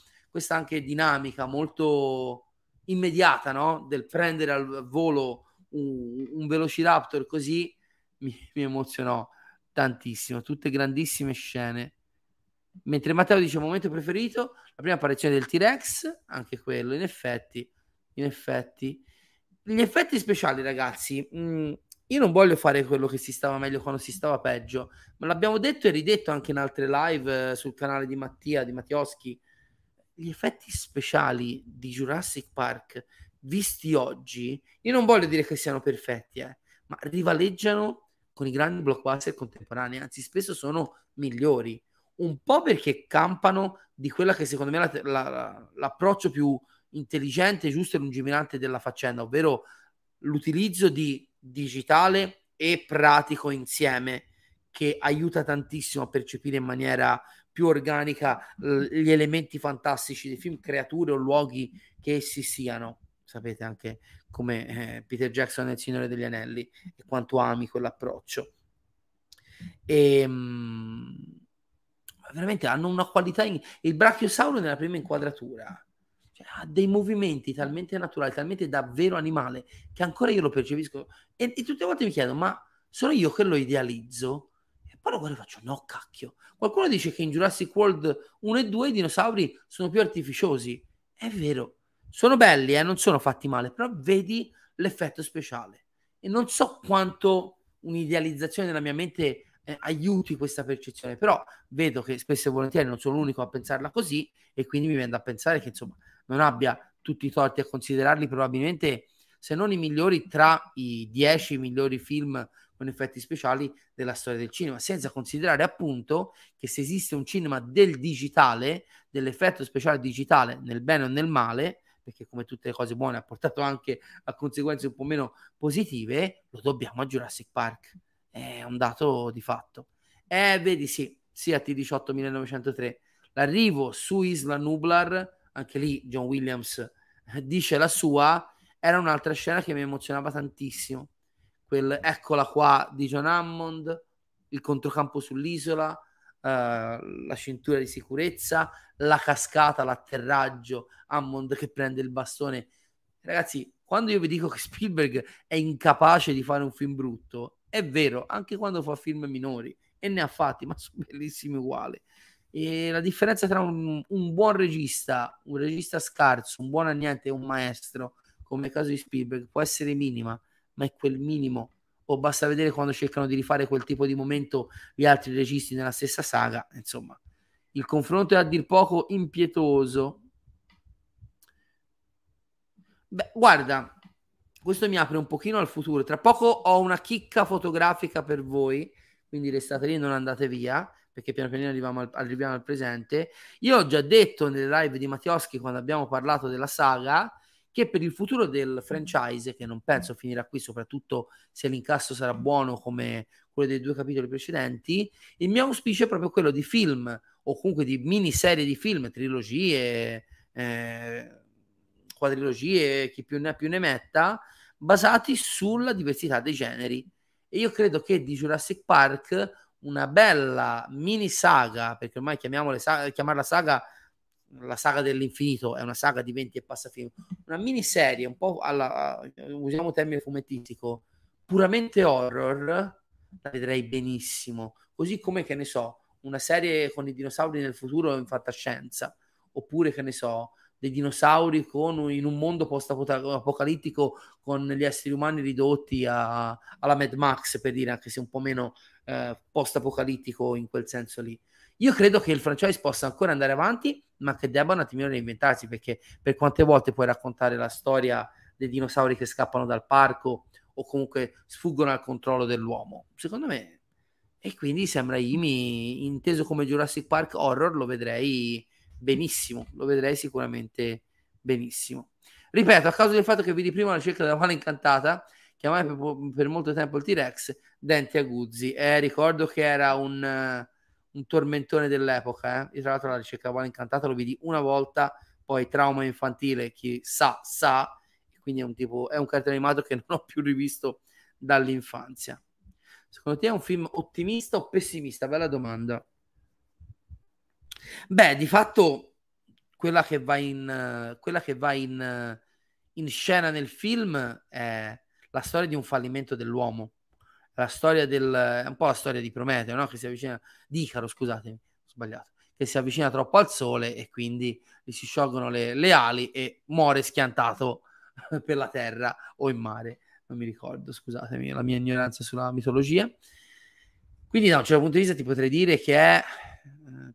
anche dinamica molto immediata, no? Del prendere al volo un velociraptor così mi emozionò tantissimo. Tutte grandissime scene. Mentre Matteo dice momento preferito, la prima apparizione del T-Rex, anche quello in effetti. Gli effetti speciali, ragazzi, io non voglio fare quello che si stava meglio quando si stava peggio, ma l'abbiamo detto e ridetto anche in altre live sul canale di Mattia, di Mattioschi. Gli effetti speciali di Jurassic Park visti oggi, io non voglio dire che siano perfetti, ma rivaleggiano con i grandi blockbuster contemporanei, anzi spesso sono migliori, un po' perché campano di quella che secondo me è l'approccio più intelligente, giusto e lungimirante della faccenda, ovvero l'utilizzo di digitale e pratico insieme, che aiuta tantissimo a percepire in maniera più organica gli elementi fantastici dei film, creature o luoghi che essi siano. Sapete anche come Peter Jackson nel Signore degli Anelli e quanto ami quell'approccio. E veramente hanno una qualità il Brachiosauro nella prima inquadratura ha dei movimenti talmente naturali, talmente davvero animale, che ancora io lo percepisco, e tutte le volte mi chiedo, ma sono io che lo idealizzo? E poi lo guardo e faccio, no cacchio, qualcuno dice che in Jurassic World 1 e 2 i dinosauri sono più artificiosi, è vero, sono belli, non sono fatti male, però vedi l'effetto speciale, e non so quanto un'idealizzazione nella mia mente aiuti questa percezione, però vedo che spesso e volentieri non sono l'unico a pensarla così, e quindi mi viene da pensare che insomma non abbia tutti i torti a considerarli probabilmente, se non i migliori, tra i 10 migliori film con effetti speciali della storia del cinema, senza considerare appunto che se esiste un cinema del digitale, dell'effetto speciale digitale, nel bene o nel male, perché come tutte le cose buone ha portato anche a conseguenze un po' meno positive, lo dobbiamo a Jurassic Park, è un dato di fatto. Vedi, sì, a T18 1903 l'arrivo su Isla Nublar, anche lì John Williams dice la sua, era un'altra scena che mi emozionava tantissimo, quel eccola qua di John Hammond, il controcampo sull'isola, la cintura di sicurezza, la cascata, l'atterraggio, Hammond che prende il bastone. Ragazzi, quando io vi dico che Spielberg è incapace di fare un film brutto, è vero, anche quando fa film minori, e ne ha fatti, ma sono bellissimi uguali. E la differenza tra un buon regista, un regista scarso, un buon a niente e un maestro, come il caso di Spielberg, può essere minima, ma è quel minimo. O basta vedere quando cercano di rifare quel tipo di momento gli altri registi nella stessa saga. Insomma, il confronto è a dir poco impietoso. Beh, guarda, questo mi apre un pochino al futuro. Tra poco ho una chicca fotografica per voi, quindi restate lì, non andate via, perché piano piano arriviamo al presente. Io ho già detto nelle live di Mattioschi, quando abbiamo parlato della saga, che per il futuro del franchise, che non penso finirà qui, soprattutto se l'incasso sarà buono come quello dei due capitoli precedenti, il mio auspicio è proprio quello di film, o comunque di miniserie di film, trilogie, quadrilogie, chi più ne metta, basati sulla diversità dei generi. E io credo che di Jurassic Park una bella mini saga, perché ormai chiamarla saga, la saga dell'infinito, è una saga di 20 e passa film, una miniserie un po' alla, usiamo il termine fumettistico, puramente horror, la vedrei benissimo, così come, che ne so, una serie con i dinosauri nel futuro in fantascienza, oppure, che ne so, dei dinosauri in un mondo post-apocalittico con gli esseri umani ridotti alla Mad Max, per dire, anche se un po' meno post-apocalittico in quel senso lì. Io credo che il franchise possa ancora andare avanti, ma che debba un attimino reinventarsi, perché per quante volte puoi raccontare la storia dei dinosauri che scappano dal parco o comunque sfuggono al controllo dell'uomo, secondo me. E quindi sembra Imi, inteso come Jurassic Park horror, lo vedrei benissimo, lo vedrei sicuramente benissimo. Ripeto, a causa del fatto che vidi prima La ricerca della palla incantata, chiamai per molto tempo il T-Rex denti aguzzi, ricordo che era un tormentone dell'epoca, eh? Io, tra l'altro, La ricerca della palla incantata lo vidi una volta, poi trauma infantile, chi sa, quindi è un cartone animato che non ho più rivisto dall'infanzia. Secondo te è un film ottimista o pessimista? Bella domanda. Beh, di fatto quella che va in scena nel film è la storia di un fallimento dell'uomo, è un po' la storia di Prometeo, no? Di Icaro, scusatemi, ho sbagliato, che si avvicina troppo al sole e quindi gli si sciolgono le ali e muore schiantato per la terra o in mare, non mi ricordo, scusatemi la mia ignoranza sulla mitologia. Quindi da un certo punto di vista ti potrei dire che è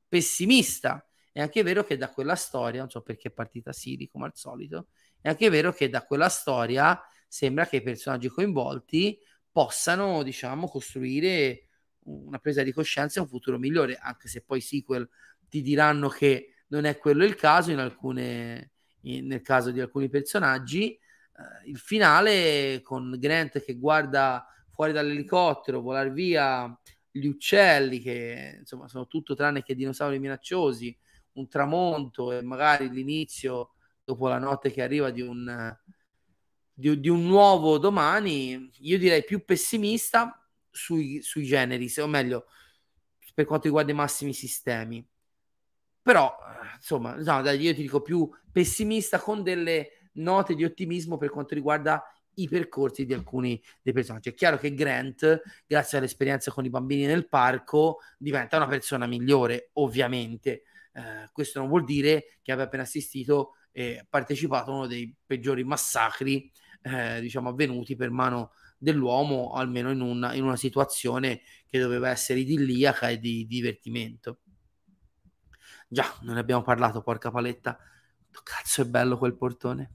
pessimista. È anche vero che da quella storia, non so perché è partita Siri come al solito, è anche vero che da quella storia sembra che i personaggi coinvolti possano, diciamo, costruire una presa di coscienza e un futuro migliore, anche se poi i sequel ti diranno che non è quello il caso nel caso di alcuni personaggi. Il finale con Grant che guarda fuori dall'elicottero volare via gli uccelli, che insomma sono tutto tranne che dinosauri minacciosi, un tramonto e magari l'inizio, dopo la notte che arriva, di un nuovo domani. Io direi più pessimista sui generi, o meglio per quanto riguarda i massimi sistemi, però insomma no, dai, io ti dico più pessimista con delle note di ottimismo per quanto riguarda i percorsi di alcuni dei personaggi. È chiaro che Grant, grazie all'esperienza con i bambini nel parco, diventa una persona migliore, ovviamente. Questo non vuol dire che abbia appena assistito e partecipato a uno dei peggiori massacri avvenuti per mano dell'uomo, almeno in una situazione che doveva essere idilliaca e di divertimento. Già, non ne abbiamo parlato, porca paletta. Cazzo è bello quel portone.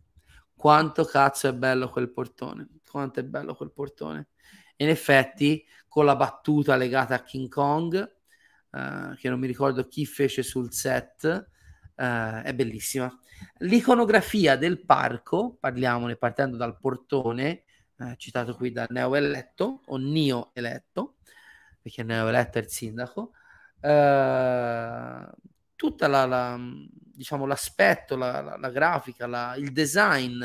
Quanto cazzo è bello quel portone, quanto è bello quel portone. E in effetti, con la battuta legata a King Kong, che non mi ricordo chi fece sul set, è bellissima. L'iconografia del parco, parliamone partendo dal portone, citato qui da Neo Eletto, o Neo Eletto, perché Neo Eletto è il sindaco, tutta l'aspetto, la grafica, il design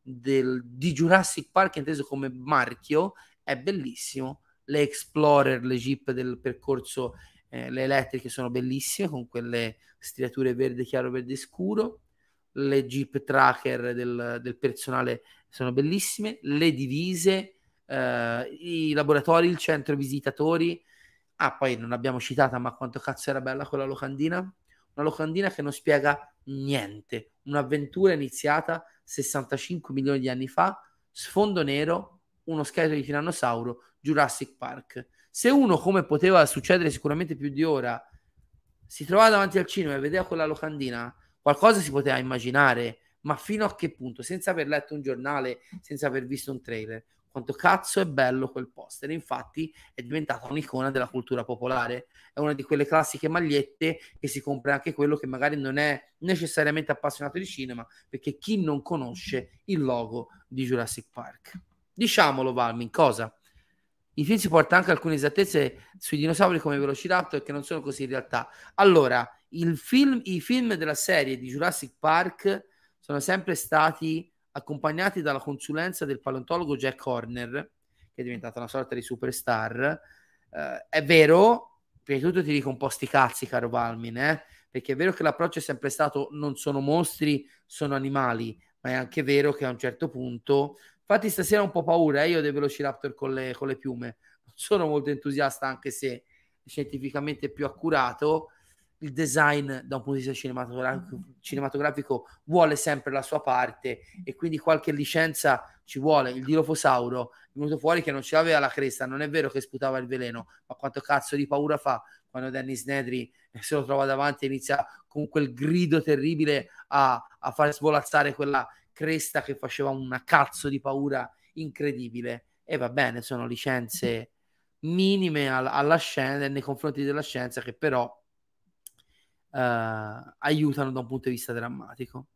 di Jurassic Park inteso come marchio è bellissimo. Le Explorer, le Jeep del percorso, le elettriche sono bellissime, con quelle striature verde chiaro, verde scuro. Le Jeep Tracker del personale sono bellissime. Le divise, i laboratori, il centro visitatori. Ah, poi non abbiamo citata, ma quanto cazzo era bella quella locandina. Una locandina che non spiega niente, un'avventura iniziata 65 milioni di anni fa, sfondo nero, uno scheletro di tirannosauro, Jurassic Park. Se uno, come poteva succedere sicuramente più di ora, si trovava davanti al cinema e vedeva quella locandina, qualcosa si poteva immaginare, ma fino a che punto, senza aver letto un giornale, senza aver visto un trailer, quanto cazzo è bello quel poster. Infatti è diventata un'icona della cultura popolare, è una di quelle classiche magliette che si compra anche quello che magari non è necessariamente appassionato di cinema, perché chi non conosce il logo di Jurassic Park? Diciamolo, Valmin, cosa? Il film si porta anche alcune esattezze sui dinosauri come Velociraptor, che non sono così in realtà. Allora, i film della serie di Jurassic Park sono sempre stati accompagnati dalla consulenza del paleontologo Jack Horner, che è diventata una sorta di superstar. È vero, prima di tutto ti dico un po' sti cazzi, caro Valmin, perché è vero che l'approccio è sempre stato non sono mostri, sono animali, ma è anche vero che a un certo punto, infatti stasera ho un po' paura, io dei Velociraptor con le piume, non sono molto entusiasta, anche se scientificamente più accurato. Il design da un punto di vista cinematografico vuole sempre la sua parte, e quindi qualche licenza ci vuole. Il Dilofosauro è venuto fuori che non ce l'aveva la cresta, non è vero che sputava il veleno, ma quanto cazzo di paura fa quando Dennis Nedry se lo trova davanti e inizia con quel grido terribile a far svolazzare quella cresta che faceva una cazzo di paura incredibile. E va bene, sono licenze minime alla scienza, nei confronti della scienza, che però aiutano da un punto di vista drammatico.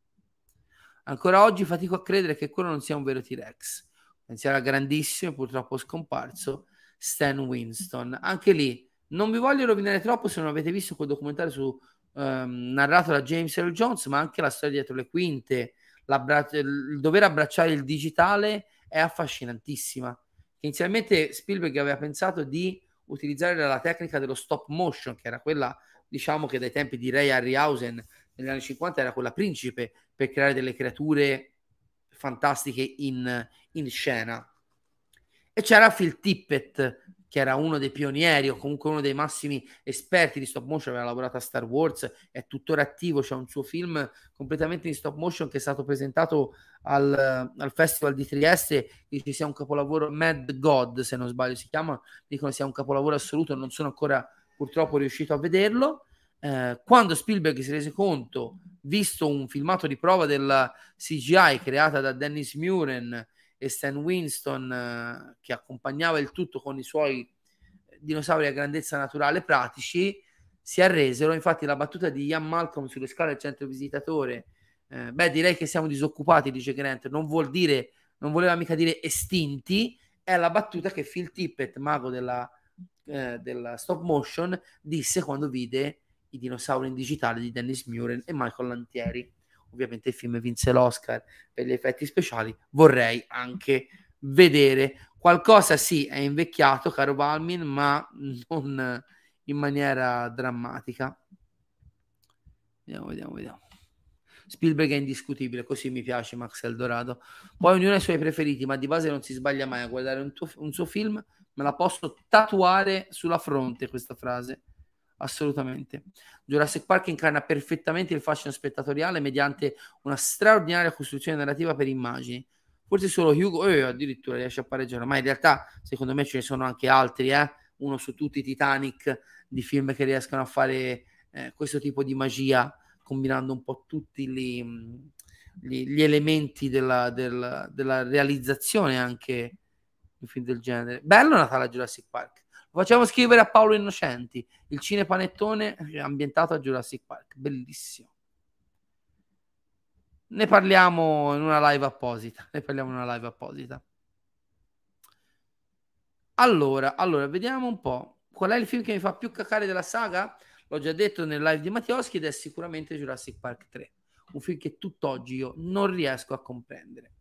Ancora oggi fatico a credere che quello non sia un vero T-Rex. Pensiero al grandissimo e purtroppo scomparso Stan Winston. Anche lì non vi voglio rovinare troppo se non avete visto quel documentario su narrato da James Earl Jones, ma anche la storia dietro le quinte, il dover abbracciare il digitale è affascinantissima. Inizialmente Spielberg aveva pensato di utilizzare la tecnica dello stop motion, che era quella, diciamo, che dai tempi di Ray Harryhausen negli anni 50 era quella principe per creare delle creature fantastiche in scena. E c'era Phil Tippett, che era uno dei pionieri o comunque uno dei massimi esperti di stop motion, aveva lavorato a Star Wars, è tuttora attivo, c'è un suo film completamente in stop motion che è stato presentato al Festival di Trieste, dice sia un capolavoro, Mad God se non sbaglio si chiama, dicono sia un capolavoro assoluto, non sono ancora purtroppo riuscito a vederlo. Quando Spielberg si rese conto, visto un filmato di prova della CGI creata da Dennis Muren e Stan Winston, che accompagnava il tutto con i suoi dinosauri a grandezza naturale pratici, si arresero. Infatti la battuta di Ian Malcolm sulle scale del centro visitatore, direi che siamo disoccupati, dice Grant, non voleva mica dire estinti, è la battuta che Phil Tippett, mago della stop motion, disse quando vide i dinosauri in digitale di Dennis Muren e Michael Lantieri. Ovviamente il film vinse l'Oscar per gli effetti speciali. Vorrei anche vedere qualcosa. Sì, è invecchiato, caro Balmin, ma non in maniera drammatica. Vediamo. Spielberg è indiscutibile, così mi piace Max Eldorado. Poi ognuno ha i suoi preferiti, ma di base non si sbaglia mai a guardare un suo film. Me la posso tatuare sulla fronte questa frase, assolutamente. Jurassic Park incarna perfettamente il fascino spettatoriale mediante una straordinaria costruzione narrativa per immagini. Forse solo Hugo addirittura riesce a pareggiare, ma in realtà secondo me ce ne sono anche altri, uno su tutti, Titanic, di film che riescono a fare questo tipo di magia, combinando un po' tutti gli elementi della realizzazione anche un film del genere. Bello Natale a Jurassic Park. Lo facciamo scrivere a Paolo Innocenti, il cinepanettone ambientato a Jurassic Park, bellissimo. Ne parliamo in una live apposita. Allora vediamo un po' qual è il film che mi fa più cacare della saga. L'ho già detto nel live di Mattioschi ed è sicuramente Jurassic Park 3, un film che tutt'oggi io non riesco a comprendere.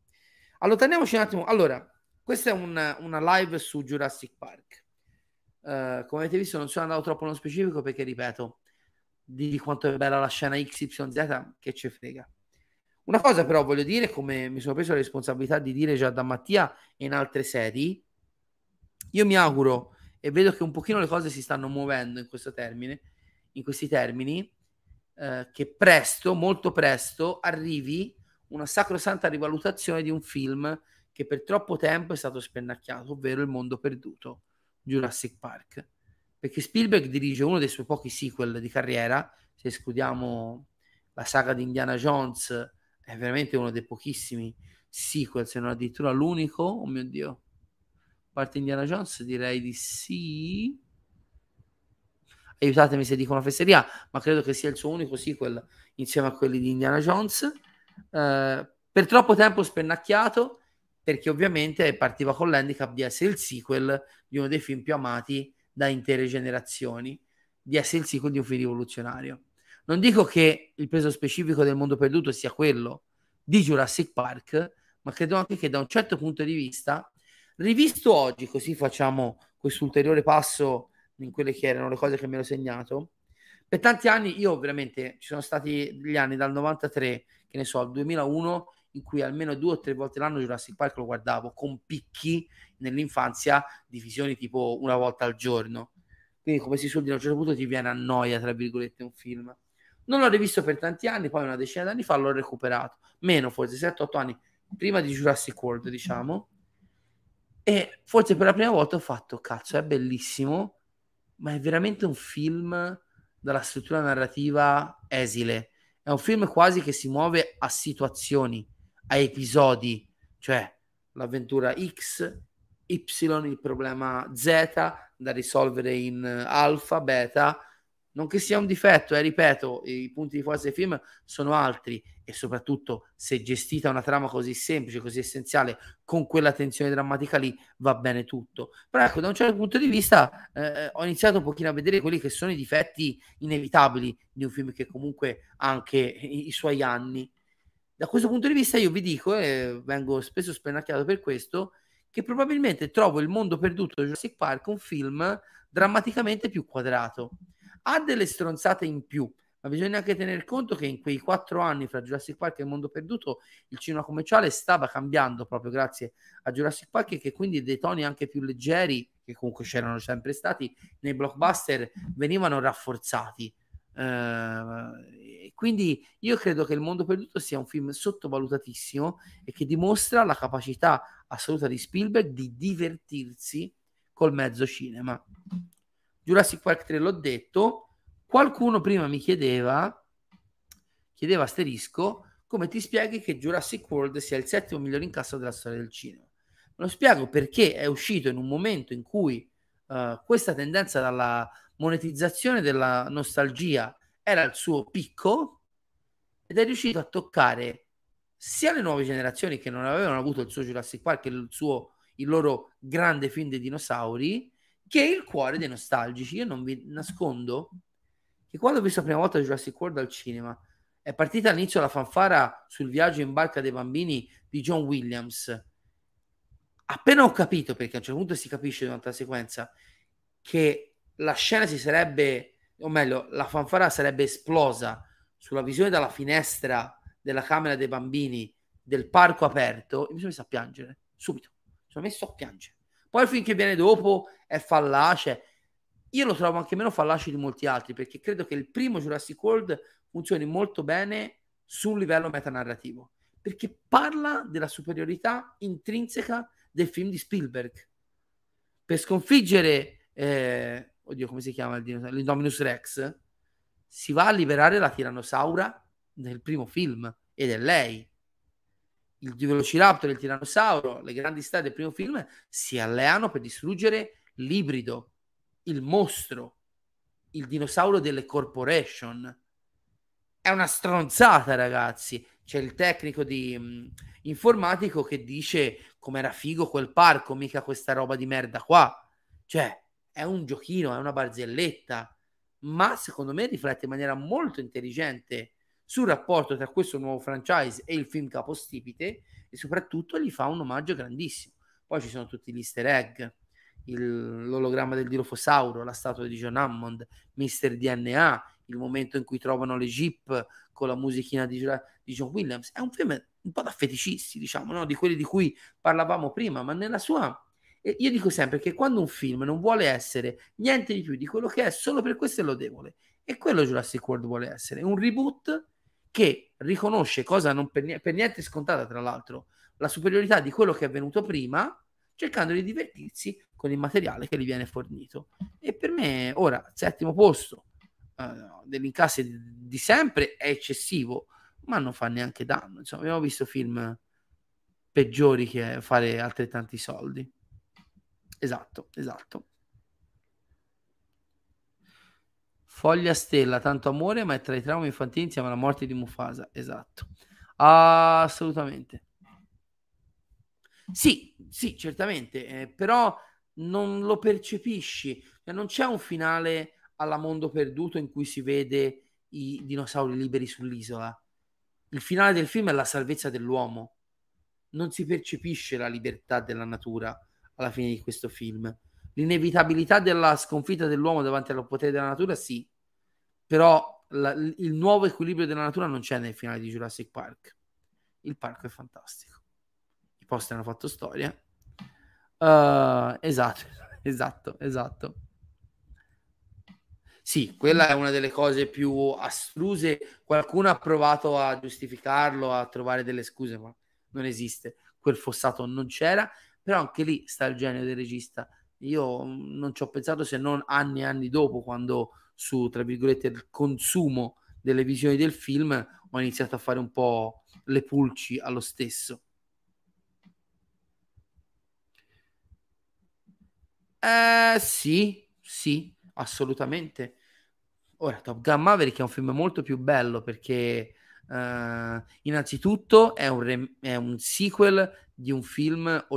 Allontaniamoci un attimo. Allora, questa è una live su Jurassic Park. Come avete visto non sono andato troppo nello specifico perché, ripeto, di quanto è bella la scena XYZ che ci frega. Una cosa però voglio dire, come mi sono preso la responsabilità di dire già da Mattia e in altre sedi, io mi auguro e vedo che un pochino le cose si stanno muovendo in questi termini, che presto, molto presto, arrivi una sacrosanta rivalutazione di un film che per troppo tempo è stato spennacchiato, ovvero Il mondo perduto, Jurassic Park, perché Spielberg dirige uno dei suoi pochi sequel di carriera, se escludiamo la saga di Indiana Jones è veramente uno dei pochissimi sequel, se non addirittura l'unico, oh mio Dio, parte Indiana Jones, direi di sì, aiutatemi se dico una fesseria, ma credo che sia il suo unico sequel insieme a quelli di Indiana Jones, per troppo tempo spennacchiato, perché ovviamente partiva con l'handicap di essere il sequel di uno dei film più amati da intere generazioni, di essere il sequel di un film rivoluzionario. Non dico che il peso specifico del mondo perduto sia quello di Jurassic Park, ma credo anche che da un certo punto di vista, rivisto oggi, così facciamo questo ulteriore passo in quelle che erano le cose che mi ero segnato, per tanti anni, io veramente, ci sono stati gli anni dal 93, che ne so, al 2001, in cui almeno 2 o 3 volte l'anno Jurassic Park lo guardavo, con picchi nell'infanzia di visioni tipo 1 volta al giorno. Quindi, come si suol dire, a un certo punto ti viene a noia, tra virgolette, un film. Non l'ho rivisto per tanti anni, poi una decina d'anni fa l'ho recuperato, meno forse, 7-8 anni prima di Jurassic World, diciamo, e forse per la prima volta ho fatto, cazzo, è bellissimo, ma è veramente un film dalla struttura narrativa esile, è un film quasi che si muove a situazioni, a episodi, cioè l'avventura X, Y, il problema Z da risolvere in alfa, beta, non che sia un difetto, ripeto, i punti di forza del film sono altri, e soprattutto se gestita una trama così semplice, così essenziale, con quella tensione drammatica lì, va bene tutto. Però ecco, da un certo punto di vista ho iniziato un pochino a vedere quelli che sono i difetti inevitabili di un film che comunque ha anche i suoi anni. Da questo punto di vista io vi dico, e vengo spesso spennacchiato per questo, che probabilmente trovo Il mondo perduto di Jurassic Park un film drammaticamente più quadrato. Ha delle stronzate in più, ma bisogna anche tener conto che in quei 4 anni fra Jurassic Park e Il mondo perduto il cinema commerciale stava cambiando proprio grazie a Jurassic Park, e che quindi dei toni anche più leggeri, che comunque c'erano sempre stati nei blockbuster, venivano rafforzati. Quindi io credo che Il mondo perduto sia un film sottovalutatissimo e che dimostra la capacità assoluta di Spielberg di divertirsi col mezzo cinema. Jurassic Park 3 l'ho detto. Qualcuno prima mi chiedeva asterisco, come ti spieghi che Jurassic World sia il 7° miglior incasso della storia del cinema? Me lo spiego perché è uscito in un momento in cui questa tendenza dalla monetizzazione della nostalgia era al suo picco, ed è riuscito a toccare sia le nuove generazioni che non avevano avuto il suo Jurassic Park, il loro grande film dei dinosauri, che è il cuore dei nostalgici. Io non vi nascondo che quando ho visto la prima volta Jurassic World al cinema è partita all'inizio la fanfara sul viaggio in barca dei bambini di John Williams. Appena ho capito, perché a un certo punto si capisce durante la sequenza, che la scena si sarebbe, o meglio, la fanfara sarebbe esplosa sulla visione dalla finestra della camera dei bambini del parco aperto, e mi sono messo a piangere, subito, mi sono messo a piangere. Poi il film che viene dopo è fallace. Io lo trovo anche meno fallace di molti altri, perché credo che il primo Jurassic World funzioni molto bene sul livello metanarrativo, perché parla della superiorità intrinseca del film di Spielberg. Per sconfiggere oddio, come si chiama il dinosauro? L'Indominus Rex, si va a liberare la tirannosaura nel primo film, ed è lei. Il Velociraptor e il Tirannosauro, le grandi star del primo film, si alleano per distruggere l'ibrido, il mostro, il dinosauro delle corporation. È una stronzata, ragazzi. C'è il tecnico di informatico che dice com'era figo quel parco, mica questa roba di merda qua. Cioè, è un giochino, è una barzelletta, ma secondo me riflette in maniera molto intelligente sul rapporto tra questo nuovo franchise e il film capostipite, e soprattutto gli fa un omaggio grandissimo. Poi ci sono tutti gli easter egg, l'ologramma del Dilofosauro, la statua di John Hammond, Mister DNA, il momento in cui trovano le jeep con la musichina di John Williams. È un film un po' da feticisti, diciamo, no? Di quelli di cui parlavamo prima, ma nella sua... Io dico sempre che quando un film non vuole essere niente di più di quello che è, solo per questo è lodevole. E quello Jurassic World vuole essere, un reboot che riconosce, cosa non per niente scontata tra l'altro, la superiorità di quello che è avvenuto prima, cercando di divertirsi con il materiale che gli viene fornito. E per me ora 7° posto dell'incassi di sempre è eccessivo, ma non fa neanche danno. Insomma, abbiamo visto film peggiori che fare altrettanti soldi. Esatto. Foglia Stella, tanto amore, ma è tra i traumi infantili insieme alla morte di Mufasa. Esatto, assolutamente. Sì, certamente, però non lo percepisci, non c'è un finale alla Mondo Perduto in cui si vede i dinosauri liberi sull'isola. Il finale del film è la salvezza dell'uomo. Non si percepisce la libertà della natura alla fine di questo film. L'inevitabilità della sconfitta dell'uomo davanti al potere della natura, sì, però il nuovo equilibrio della natura non c'è nel finale di Jurassic Park. Il parco è fantastico, i posti hanno fatto storia. Esatto. Sì, quella è una delle cose più astruse. Qualcuno ha provato a giustificarlo, a trovare delle scuse, ma non esiste. Quel fossato non c'era, però anche lì sta il genio del regista. Io non ci ho pensato se non anni e anni dopo, quando su, tra virgolette, il consumo delle visioni del film ho iniziato a fare un po' le pulci allo stesso. Sì, assolutamente. Ora, Top Gun Maverick è un film molto più bello perché innanzitutto è un sequel di un film,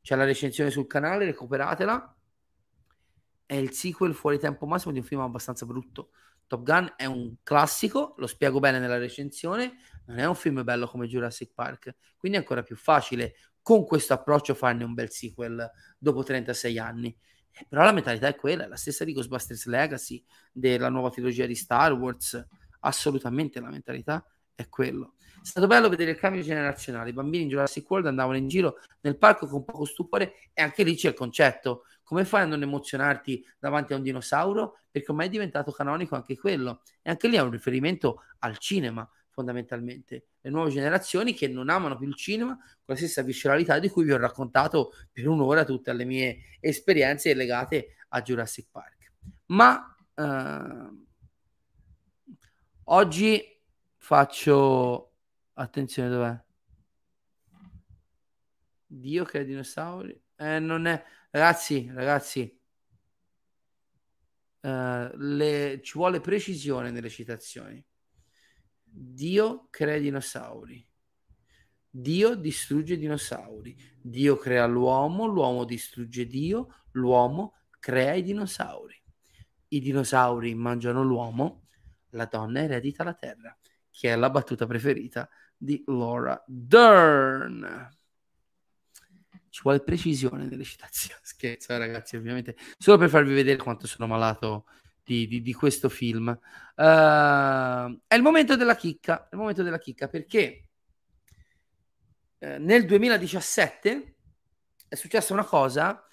c'è la recensione sul canale, recuperatela. È il sequel fuori tempo massimo di un film abbastanza brutto. Top Gun è un classico, lo spiego bene nella recensione, non è un film bello come Jurassic Park, quindi è ancora più facile con questo approccio farne un bel sequel dopo 36 anni. Però la mentalità è quella, è la stessa di Ghostbusters Legacy, della nuova trilogia di Star Wars, assolutamente la mentalità è quello. È stato bello vedere il cambio generazionale. I bambini in Jurassic World andavano in giro nel parco con poco stupore, e anche lì c'è il concetto: come fai a non emozionarti davanti a un dinosauro? Perché ormai è diventato canonico anche quello, e anche lì è un riferimento al cinema, fondamentalmente. Le nuove generazioni che non amano più il cinema con la stessa visceralità di cui vi ho raccontato per un'ora tutte le mie esperienze legate a Jurassic Park. Ma oggi faccio attenzione, dov'è? Dio che dinosauri, non è, ragazzi, ci vuole precisione nelle citazioni. Dio crea dinosauri, Dio distrugge dinosauri, Dio crea l'uomo, l'uomo distrugge Dio, l'uomo crea i dinosauri mangiano l'uomo, la donna eredita la terra, che è la battuta preferita di Laura Dern. Ci vuole precisione nelle citazioni, scherzo ragazzi, ovviamente, solo per farvi vedere quanto sono malato di questo film. È il momento della chicca, perché nel 2017 è successa una cosa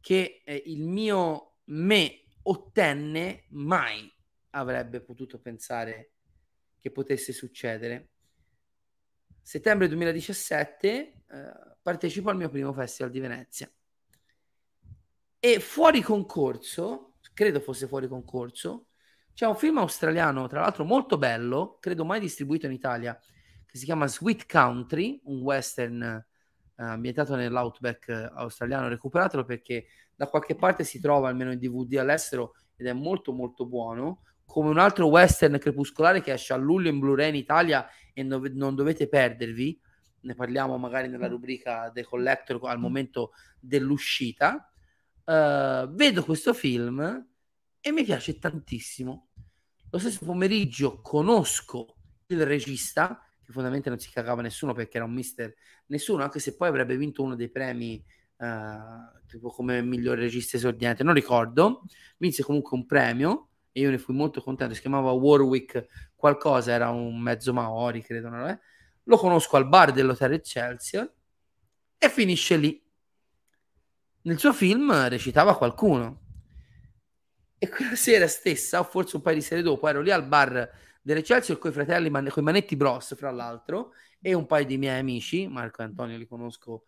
che il mio me ottenne mai avrebbe potuto pensare che potesse succedere. Settembre 2017 partecipo al mio primo festival di Venezia, e fuori concorso, credo fosse fuori concorso, c'è un film australiano, tra l'altro molto bello, credo mai distribuito in Italia, che si chiama Sweet Country, un western ambientato nell'outback australiano. Recuperatelo, perché da qualche parte si trova almeno in DVD all'estero, ed è molto molto buono. Come un altro western crepuscolare che esce a luglio in Blu-ray in Italia, e non dovete perdervi, ne parliamo magari nella rubrica The Collector al momento dell'uscita. Vedo questo film e mi piace tantissimo. Lo stesso pomeriggio conosco il regista, che fondamentalmente non si cagava nessuno perché era un mister nessuno, anche se poi avrebbe vinto uno dei premi tipo come miglior regista esordiente, non ricordo, vinse comunque un premio e io ne fui molto contento. Si chiamava Warwick qualcosa, era un mezzo maori, credo, non è? Lo conosco al bar dell'Hotel Excelsior e finisce lì. Nel suo film recitava qualcuno, e quella sera stessa, o forse un paio di sere dopo, ero lì al bar dell'Excelsior coi fratelli, coi Manetti Bros, fra l'altro, e un paio di miei amici. Marco e Antonio li conosco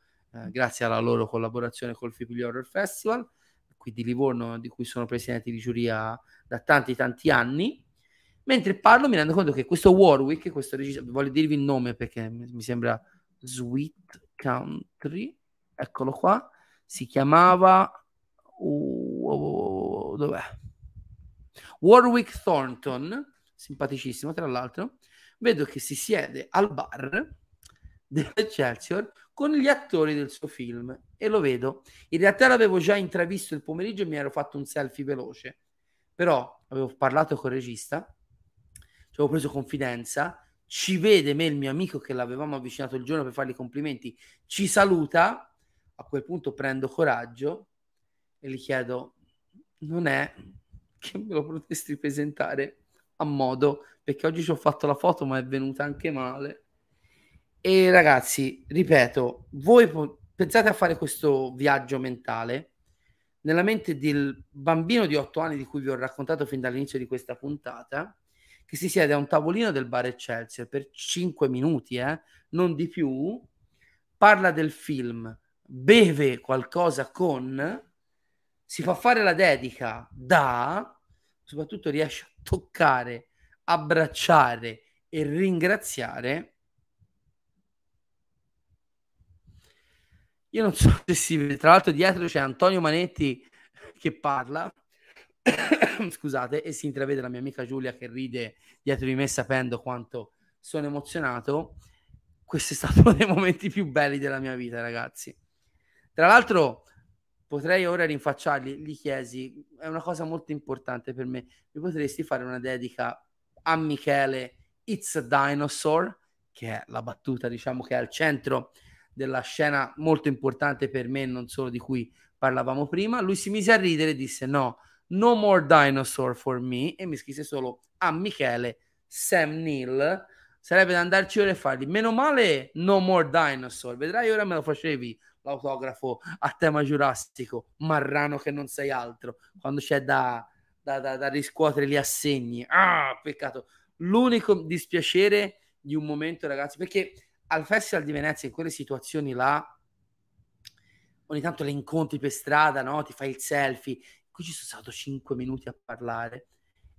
grazie alla loro collaborazione col Fipigli Horror Festival qui di Livorno, di cui sono presidente di giuria da tanti anni. Mentre parlo mi rendo conto che questo Warwick, questo regista, voglio dirvi il nome perché mi sembra Sweet Country, eccolo qua, si chiamava dov'è? Warwick Thornton, simpaticissimo tra l'altro. Vedo che si siede al bar dell'Excelsior con gli attori del suo film e lo vedo. In realtà l'avevo già intravisto il pomeriggio e mi ero fatto un selfie veloce, però avevo parlato con il regista, ci avevo preso confidenza, ci vede me e il mio amico che l'avevamo avvicinato il giorno per fargli complimenti, ci saluta. A quel punto prendo coraggio e gli chiedo: non è che me lo potresti presentare a modo, perché oggi ci ho fatto la foto ma è venuta anche male. E ragazzi, ripeto, voi pensate a fare questo viaggio mentale nella mente del bambino di 8 anni di cui vi ho raccontato fin dall'inizio di questa puntata, che si siede a un tavolino del bar Excelsior per 5 minuti, non di più, parla del film, beve qualcosa con, si fa fare la dedica da, soprattutto riesce a toccare, abbracciare e ringraziare. Io non so se si vede, tra l'altro dietro c'è Antonio Manetti che parla, scusate, e si intravede la mia amica Giulia che ride dietro di me sapendo quanto sono emozionato. Questo è stato uno dei momenti più belli della mia vita, ragazzi. Tra l'altro potrei ora rinfacciargli, gli chiesi, è una cosa molto importante per me, mi potresti fare una dedica a Michele It's a Dinosaur, che è la battuta, diciamo, che è al centro della scena molto importante per me, non solo, di cui parlavamo prima. Lui si mise a ridere e disse no, no more dinosaur for me, e mi scrisse solo a Michele Sam Neill. Sarebbe da andarci ora e fargli meno male no more dinosaur, vedrai ora me lo facevi l'autografo a tema giurassico, marrano che non sei altro, quando c'è da riscuotere gli assegni. Ah, peccato, l'unico dispiacere di un momento, ragazzi, perché al Festival di Venezia, in quelle situazioni là, ogni tanto le incontri per strada, no? Ti fai il selfie. Qui ci sono stato 5 minuti a parlare.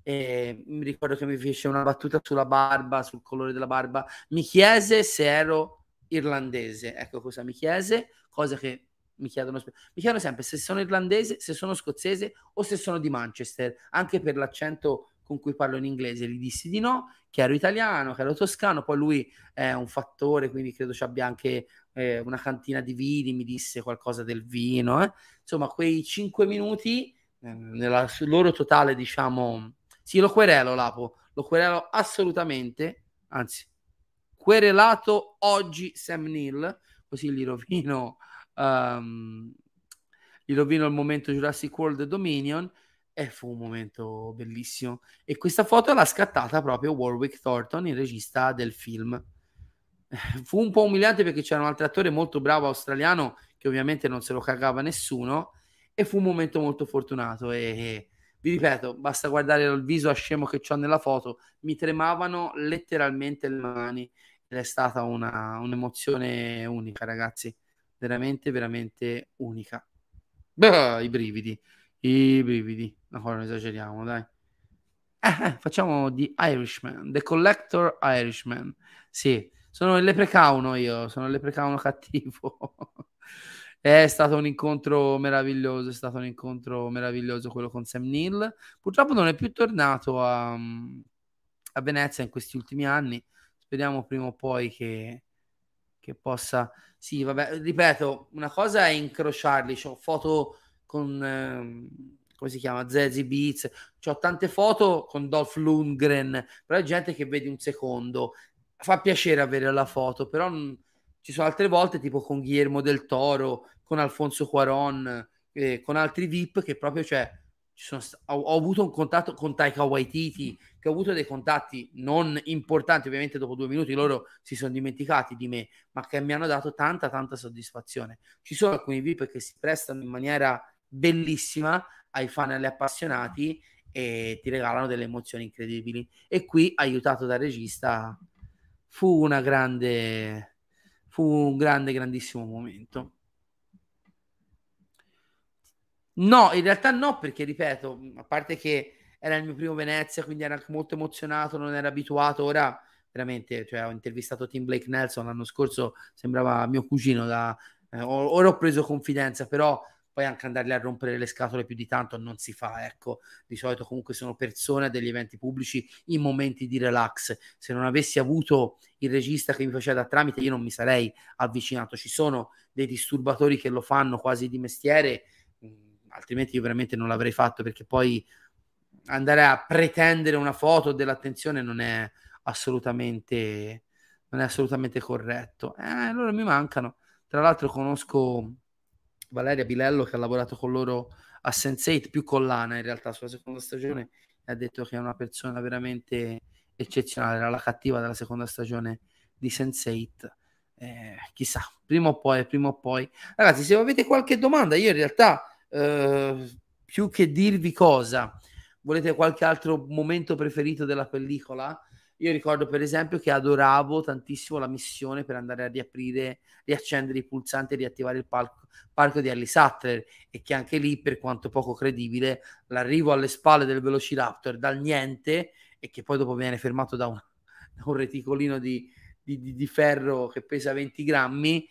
E mi ricordo che mi fece una battuta sulla barba, sul colore della barba. Mi chiese se ero irlandese. Ecco cosa mi chiese, cosa che mi chiedono spesso. Mi chiedono sempre se sono irlandese, se sono scozzese o se sono di Manchester, anche per l'accento con cui parlo in inglese. Gli dissi di no, che ero italiano, che ero toscano. Poi lui è un fattore, quindi credo ci abbia anche una cantina di vini, mi disse qualcosa del vino, Insomma, quei 5 minuti, nella loro totale, diciamo, sì, lo querelo, Lapo, lo querelo assolutamente, anzi, querelato oggi Sam Neill, così gli rovino il momento Jurassic World Dominion. E fu un momento bellissimo, e questa foto l'ha scattata proprio Warwick Thornton, il regista del film. Fu un po' umiliante perché c'era un altro attore molto bravo australiano che ovviamente non se lo cagava nessuno, e fu un momento molto fortunato. E vi ripeto, basta guardare il viso a scemo che c'ho nella foto, mi tremavano letteralmente le mani, ed è stata un'emozione unica, ragazzi, veramente veramente unica. Beh, i brividi, no, non esageriamo, dai. Facciamo di Irishman, The Collector Irishman. Sì, sono il leprecauno io, sono il leprecauno cattivo. È stato un incontro meraviglioso, è stato un incontro meraviglioso quello con Sam Neill. Purtroppo non è più tornato a Venezia in questi ultimi anni. Speriamo prima o poi che possa... Sì, vabbè, ripeto, una cosa è incrociarli, c'ho foto con come si chiama, Zazie Beetz, c'ho tante foto con Dolph Lundgren, però è gente che vedi un secondo, fa piacere avere la foto, però ci sono altre volte tipo con Guillermo del Toro, con Alfonso Cuarón, con altri VIP che proprio, cioè, ho avuto un contatto con Taika Waititi, che ho avuto dei contatti non importanti, ovviamente dopo 2 minuti loro si sono dimenticati di me, ma che mi hanno dato tanta tanta soddisfazione. Ci sono alcuni VIP che si prestano in maniera bellissima ai fan e agli appassionati e ti regalano delle emozioni incredibili, e qui, aiutato dal regista, fu un grande grandissimo momento. No, in realtà no, perché ripeto, a parte che era il mio primo Venezia, quindi era molto emozionato, non era abituato. Ora veramente, cioè, ho intervistato Tim Blake Nelson l'anno scorso, sembrava mio cugino, ora ho preso confidenza, però poi anche andargli a rompere le scatole più di tanto non si fa, ecco. Di solito comunque sono persone a degli eventi pubblici in momenti di relax. Se non avessi avuto il regista che mi faceva da tramite, io non mi sarei avvicinato. Ci sono dei disturbatori che lo fanno quasi di mestiere, altrimenti io veramente non l'avrei fatto, perché poi andare a pretendere una foto dell'attenzione non è assolutamente corretto. Loro mi mancano. Tra l'altro conosco Valeria Bilello, che ha lavorato con loro a Sense8, più con Lana in realtà, sulla seconda stagione, e ha detto che è una persona veramente eccezionale, era la cattiva della seconda stagione di Sense8. Chissà, prima o poi. Ragazzi, se avete qualche domanda, io in realtà più che dirvi cosa volete, qualche altro momento preferito della pellicola. Io ricordo per esempio che adoravo tantissimo la missione per andare a riaccendere i pulsanti e riattivare il parco di Ellie Sattler, e che anche lì, per quanto poco credibile, l'arrivo alle spalle del Velociraptor dal niente, e che poi dopo viene fermato da un reticolino di ferro che pesa 20 grammi,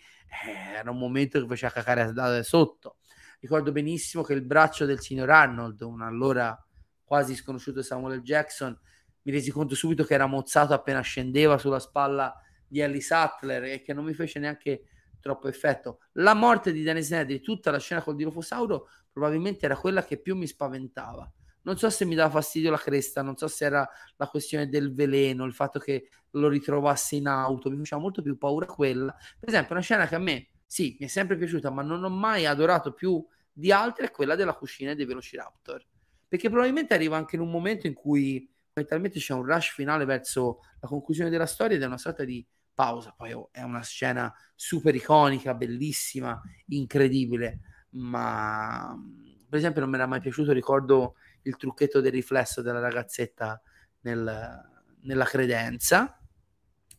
era un momento che faceva cacare da sotto. Ricordo benissimo che il braccio del signor Arnold, un allora quasi sconosciuto Samuel L. Jackson, mi resi conto subito che era mozzato appena scendeva sulla spalla di Ellie Sattler, e che non mi fece neanche troppo effetto. La morte di Dennis Nedry, tutta la scena col Dilofosauro, probabilmente era quella che più mi spaventava. Non so se mi dava fastidio la cresta, non so se era la questione del veleno, il fatto che lo ritrovasse in auto, mi faceva molto più paura quella. Per esempio, una scena che a me, sì, mi è sempre piaciuta, ma non ho mai adorato più di altre, è quella della cucina e dei Velociraptor, perché probabilmente arriva anche in un momento in cui mentalmente c'è un rush finale verso la conclusione della storia ed è una sorta di pausa. Poi è una scena super iconica, bellissima, incredibile, ma per esempio non mi era mai piaciuto, ricordo il trucchetto del riflesso della ragazzetta nella credenza,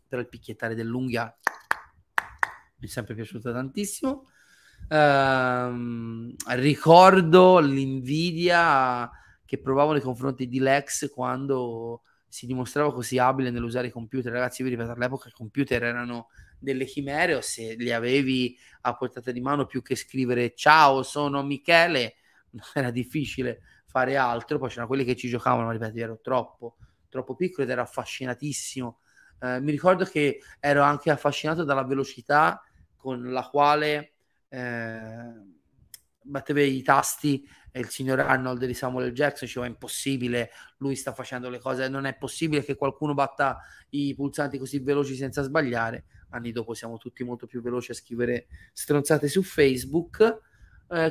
però il picchiettare dell'unghia mi è sempre piaciuto tantissimo. Ricordo l'invidia che provavo nei confronti di Lex quando si dimostrava così abile nell'usare i computer. Ragazzi, vi ripeto, all'epoca i computer erano delle chimere, o se li avevi a portata di mano, più che scrivere "ciao, sono Michele", era difficile fare altro. Poi c'erano quelli che ci giocavano, ma ripeto, ero troppo piccolo ed ero affascinatissimo. Mi ricordo che ero anche affascinato dalla velocità con la quale batteva i tasti e il signor Arnold di Samuel L. Jackson. Diceva: è impossibile, lui sta facendo le cose, non è possibile che qualcuno batta i pulsanti così veloci senza sbagliare. Anni dopo siamo tutti molto più veloci a scrivere stronzate su Facebook.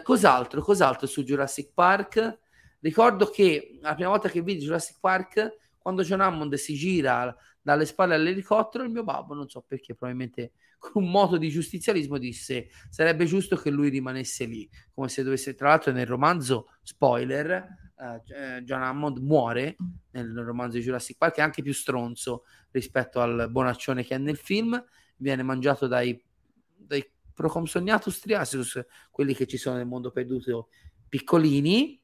Cos'altro su Jurassic Park? Ricordo che la prima volta che vidi Jurassic Park, quando John Hammond si gira dalle spalle all'elicottero, il mio babbo, non so perché, probabilmente con un moto di giustizialismo, disse: sarebbe giusto che lui rimanesse lì, come se dovesse. Tra l'altro, nel romanzo, spoiler, John Hammond muore nel romanzo di Jurassic Park, è anche più stronzo rispetto al bonaccione che è nel film, viene mangiato dai Procomsognatus triasus, quelli che ci sono nel mondo perduto, piccolini.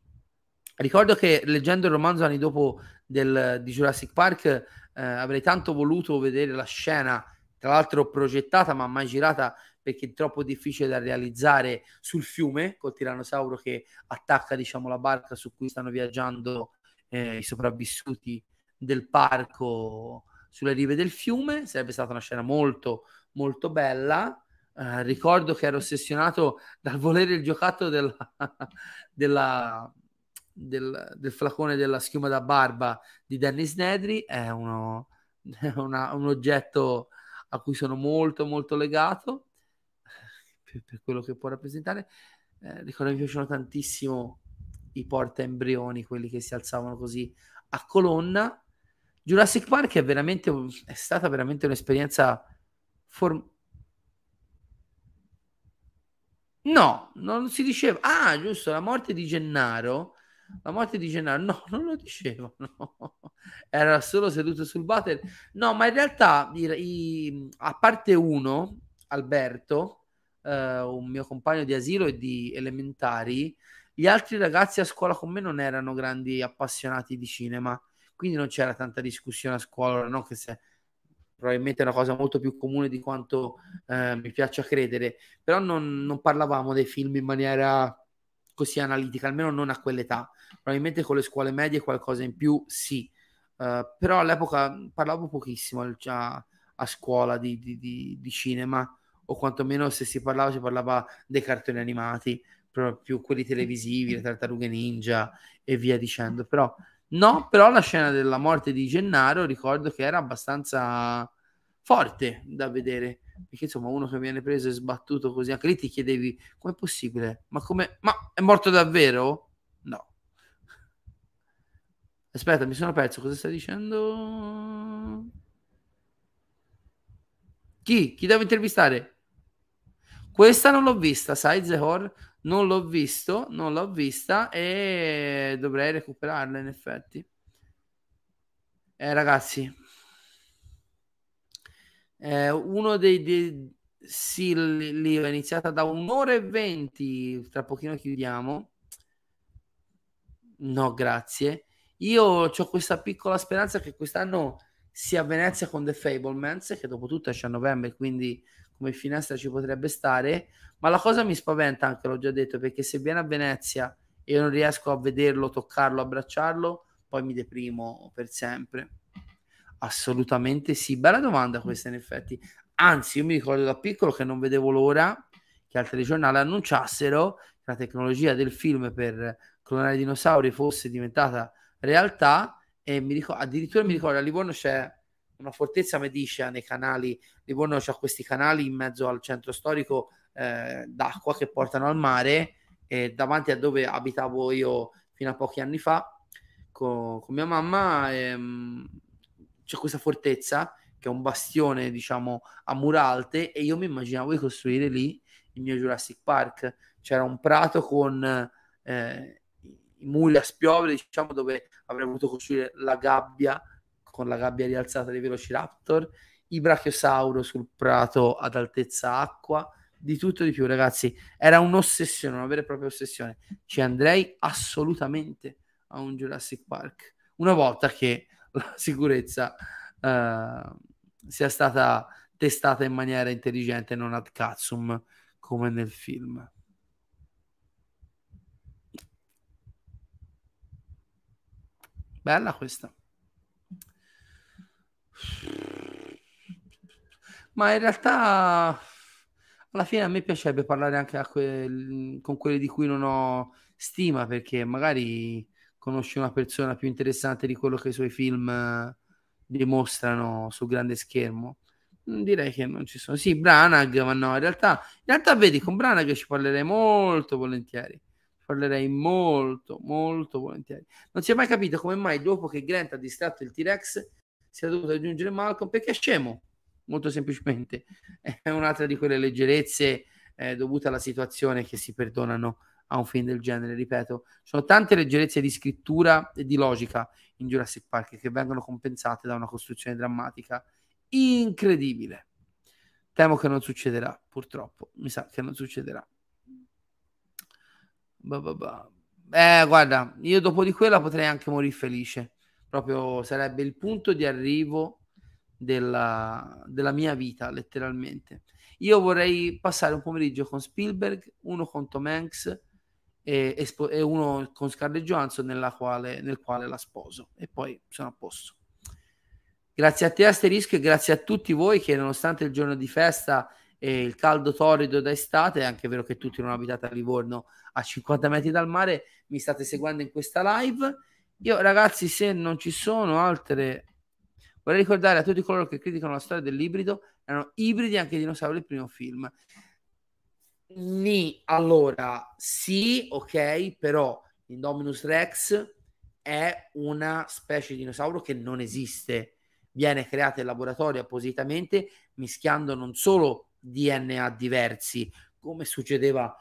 Ricordo che, leggendo il romanzo anni dopo di Jurassic Park, avrei tanto voluto vedere la scena, tra l'altro progettata ma mai girata, perché è troppo difficile da realizzare, sul fiume, col tirannosauro che attacca, diciamo, la barca su cui stanno viaggiando i sopravvissuti del parco, sulle rive del fiume. Sarebbe stata una scena molto molto bella. Ricordo che ero ossessionato dal volere il giocattolo del flacone della schiuma da barba di Dennis Nedry. È un oggetto a cui sono molto molto legato per quello che può rappresentare. Ricordo che mi piacciono tantissimo i portaembrioni, quelli che si alzavano così a colonna. Jurassic Park è stata veramente un'esperienza no, non si diceva. Ah, giusto, la morte di Gennaro, no, non lo dicevano, era solo seduto sul water. No, ma in realtà, a parte uno, Alberto, un mio compagno di asilo e di elementari, Gli altri ragazzi a scuola con me non erano grandi appassionati di cinema, quindi non c'era tanta discussione a scuola, no? Che se, probabilmente è una cosa molto più comune di quanto mi piaccia credere, però non parlavamo dei film in maniera così analitica, almeno non a quell'età. Probabilmente con le scuole medie qualcosa in più, sì, però all'epoca parlavo pochissimo già a scuola di cinema, o quantomeno se si parlava dei cartoni animati, più quelli televisivi, le Tartarughe Ninja e via dicendo. Però la scena della morte di Gennaro ricordo che era abbastanza forte da vedere, perché insomma uno che viene preso e sbattuto così, anche lì ti chiedevi com'è possibile, ma è morto davvero? No, aspetta, mi sono perso, cosa sta dicendo? Chi devo intervistare? Questa non l'ho vista, sai, Zehor? Non l'ho vista e dovrei recuperarla in effetti. Ragazzi, uno dei sì, lì è iniziata da 1 ora e 20, tra pochino chiudiamo. No, grazie. Io ho questa piccola speranza che quest'anno sia a Venezia con The Fablemans, che dopo tutto esce a novembre, quindi come finestra ci potrebbe stare, ma la cosa mi spaventa anche, l'ho già detto, perché se viene a Venezia e io non riesco a vederlo, toccarlo, abbracciarlo, poi mi deprimo per sempre. Assolutamente sì, bella domanda questa in effetti. Anzi, io mi ricordo da piccolo che non vedevo l'ora che al telegiornale annunciassero che la tecnologia del film per clonare i dinosauri fosse diventata realtà. E addirittura mi ricordo a Livorno c'è una fortezza medicea nei canali. Livorno c'ha questi canali in mezzo al centro storico d'acqua che portano al mare, e davanti a dove abitavo io fino a pochi anni fa con mia mamma c'è questa fortezza che è un bastione, diciamo, a muralte, e io mi immaginavo di costruire lì il mio Jurassic Park. C'era un prato con i muri a spiovere, diciamo, dove avrei voluto costruire la gabbia, con la gabbia rialzata dei Velociraptor, i Brachiosauro sul prato ad altezza acqua, di tutto di più. Ragazzi, era un'ossessione, una vera e propria ossessione. Ci andrei assolutamente a un Jurassic Park una volta che la sicurezza sia stata testata in maniera intelligente, non ad cazzum come nel film. Bella questa. Ma in realtà alla fine a me piacerebbe parlare anche con quelli di cui non ho stima, perché magari conosci una persona più interessante di quello che i suoi film dimostrano sul grande schermo. Direi che non ci sono. Sì, Branagh, ma no, in realtà vedi, con Branagh ci parlerei molto volentieri. Parlerei molto, molto volentieri. Non si è mai capito come mai, dopo che Grant ha distratto il T-Rex, si è dovuto aggiungere Malcolm, perché è scemo, molto semplicemente. È un'altra di quelle leggerezze dovute alla situazione che si perdonano a un film del genere. Ripeto, sono tante leggerezze di scrittura e di logica in Jurassic Park che vengono compensate da una costruzione drammatica incredibile. Temo che non succederà, purtroppo. Mi sa che non succederà. Guarda, io dopo di quella potrei anche morire felice. Proprio sarebbe il punto di arrivo della mia vita, letteralmente. Io vorrei passare un pomeriggio con Spielberg, uno con Tom Hanks e uno con Scarlett Johansson, nel quale la sposo, e poi sono a posto. Grazie a te, Asterisco, e grazie a tutti voi che, nonostante il giorno di festa e il caldo torrido d'estate, è anche vero che tutti non abitate a Livorno, a 50 metri dal mare, mi state seguendo in questa live. Io, ragazzi, se non ci sono altre, vorrei ricordare a tutti coloro che criticano la storia dell'ibrido: erano ibridi anche i dinosauri del primo film. Allora sì, ok, però l'Indominus Rex è una specie di dinosauro che non esiste, viene creata in laboratorio appositamente, mischiando non solo DNA diversi, come succedeva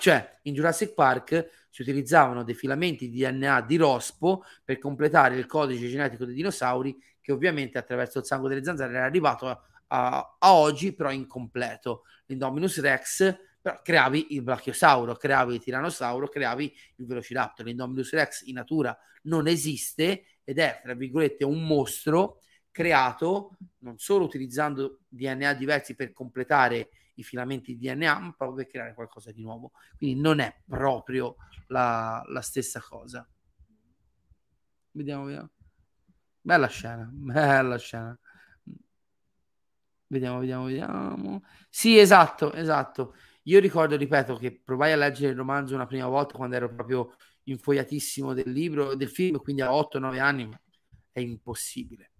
cioè in Jurassic Park si utilizzavano dei filamenti di DNA di rospo per completare il codice genetico dei dinosauri, che ovviamente attraverso il sangue delle zanzare era arrivato a oggi però incompleto. L'Indominus Rex però creavi il Brachiosauro, creavi il Tirannosauro, creavi il Velociraptor. L'Indominus Rex in natura non esiste ed è, tra virgolette, un mostro creato non solo utilizzando DNA diversi per completare i filamenti di DNA, ma proprio per creare qualcosa di nuovo. Quindi non è proprio la stessa cosa. Vediamo. Bella scena. Vediamo. Sì, esatto. Io ricordo, ripeto, che provai a leggere il romanzo una prima volta quando ero proprio infogliatissimo del libro, del film, quindi a 8-9 anni è impossibile.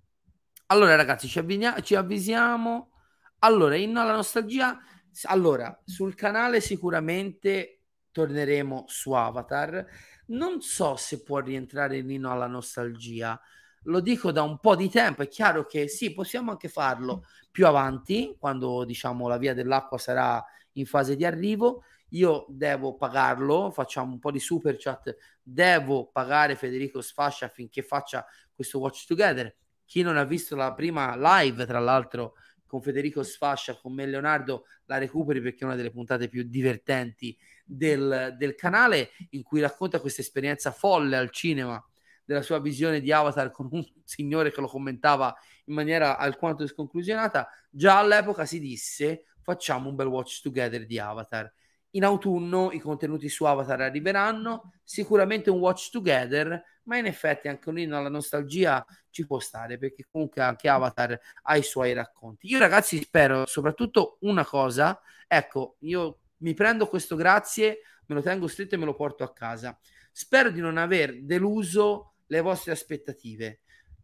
Allora ragazzi, ci avvisiamo. Allora, Inno alla Nostalgia. Allora, sul canale sicuramente torneremo su Avatar. Non so se può rientrare in Inno alla Nostalgia. Lo dico da un po' di tempo. È chiaro che sì, possiamo anche farlo più avanti, quando diciamo la via dell'acqua sarà in fase di arrivo. Io devo pagarlo, facciamo un po' di super chat, devo pagare Federico Sfascia affinché faccia questo Watch Together. Chi non ha visto la prima live, tra l'altro, con Federico Sfascia, con me e Leonardo, la recuperi perché è una delle puntate più divertenti del canale, in cui racconta questa esperienza folle al cinema della sua visione di Avatar con un signore che lo commentava in maniera alquanto sconclusionata. Già all'epoca si disse: facciamo un bel Watch Together di Avatar. In autunno i contenuti su Avatar arriveranno, sicuramente un Watch Together, ma in effetti anche un Inno alla Nostalgia ci può stare, perché comunque anche Avatar ha i suoi racconti. Io ragazzi spero soprattutto una cosa, ecco, io mi prendo questo grazie, me lo tengo stretto e me lo porto a casa. Spero di non aver deluso le vostre aspettative.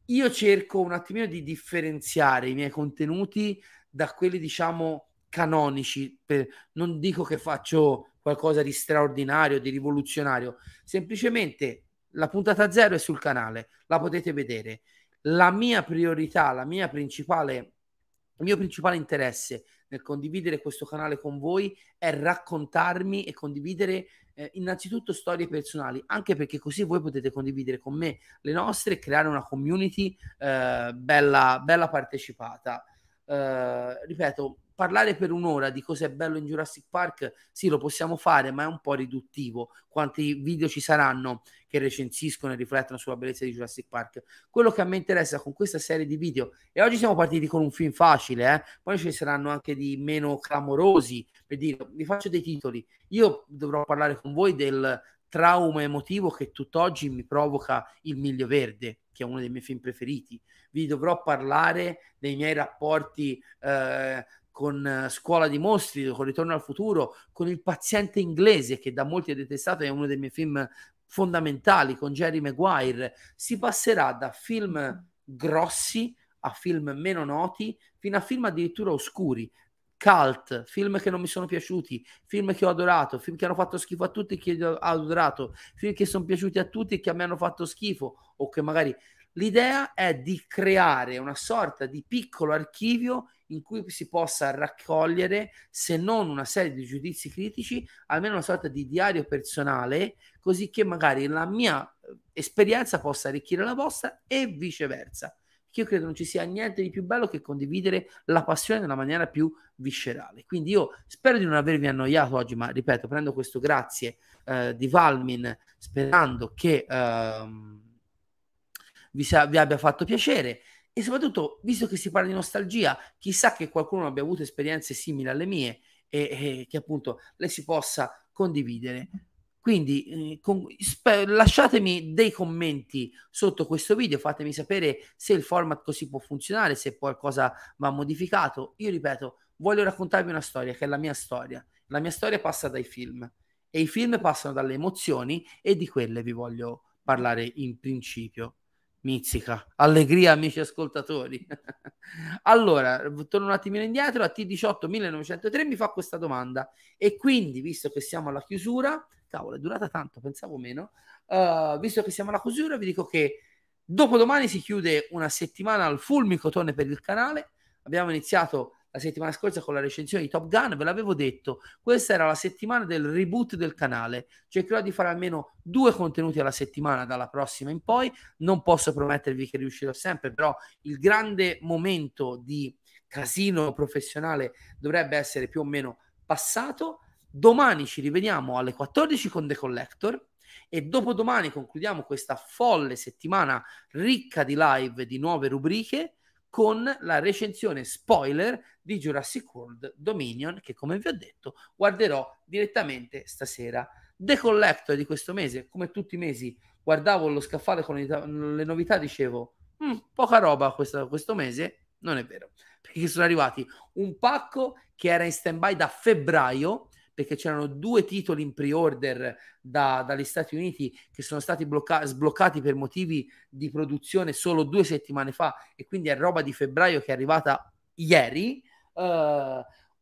Io cerco un attimino di differenziare i miei contenuti da quelli, diciamo, canonici, non dico che faccio qualcosa di straordinario, di rivoluzionario, semplicemente la puntata 0 è sul canale, la potete vedere. La mia priorità, il mio principale interesse nel condividere questo canale con voi è raccontarmi e condividere innanzitutto storie personali, anche perché così voi potete condividere con me le nostre e creare una community bella partecipata. Ripeto, parlare per un'ora di cosa è bello in Jurassic Park, sì, lo possiamo fare, ma è un po' riduttivo. Quanti video ci saranno che recensiscono e riflettono sulla bellezza di Jurassic Park? Quello che a me interessa con questa serie di video, e oggi siamo partiti con un film facile, poi ce ne saranno anche di meno clamorosi, per dire, vi faccio dei titoli. Io dovrò parlare con voi del trauma emotivo che tutt'oggi mi provoca Il Miglio Verde, che è uno dei miei film preferiti. Vi dovrò parlare dei miei rapporti con Scuola di Mostri, con Ritorno al Futuro, con Il Paziente Inglese, che da molti è detestato, è uno dei miei film fondamentali, con Jerry Maguire. Si passerà da film grossi a film meno noti, fino a film addirittura oscuri, cult, film che non mi sono piaciuti, film che ho adorato, film che hanno fatto schifo a tutti e che ho adorato, film che sono piaciuti a tutti e che a me hanno fatto schifo, o che magari... L'idea è di creare una sorta di piccolo archivio in cui si possa raccogliere, se non una serie di giudizi critici, almeno una sorta di diario personale, così che magari la mia esperienza possa arricchire la vostra e viceversa. Io credo non ci sia niente di più bello che condividere la passione nella maniera più viscerale. Quindi io spero di non avervi annoiato oggi, ma ripeto, prendo questo grazie di Valmin, sperando che... vi abbia fatto piacere, e soprattutto, visto che si parla di nostalgia, chissà che qualcuno abbia avuto esperienze simili alle mie e che appunto le si possa condividere. Quindi lasciatemi dei commenti sotto questo video, fatemi sapere se il format così può funzionare, se qualcosa va modificato. Io ripeto, voglio raccontarvi una storia che è la mia storia. La mia storia passa dai film, e i film passano dalle emozioni, e di quelle vi voglio parlare in principio. Mizzica, allegria amici ascoltatori. Allora, torno un attimino indietro, a T18 1903 mi fa questa domanda, e quindi, visto che siamo alla chiusura, cavolo, è durata tanto, pensavo meno, visto che siamo alla chiusura, vi dico che dopodomani si chiude una settimana al fulmicotone per il canale. Abbiamo iniziato la settimana scorsa con la recensione di Top Gun, ve l'avevo detto, questa era la settimana del reboot del canale. Cercherò di fare almeno 2 contenuti alla settimana dalla prossima in poi, non posso promettervi che riuscirò sempre, però il grande momento di casino professionale dovrebbe essere più o meno passato. Domani ci rivediamo alle 14 con The Collector e dopodomani concludiamo questa folle settimana ricca di live, di nuove rubriche, con la recensione spoiler di Jurassic World Dominion, che, come vi ho detto, guarderò direttamente stasera. The Collector di questo mese, come tutti i mesi, guardavo lo scaffale con le novità, dicevo poca roba questo mese. Non è vero, perché sono arrivati un pacco che era in stand-by da febbraio, perché c'erano 2 titoli in pre-order dagli Stati Uniti che sono stati sbloccati per motivi di produzione solo 2 settimane fa, e quindi è roba di febbraio che è arrivata ieri.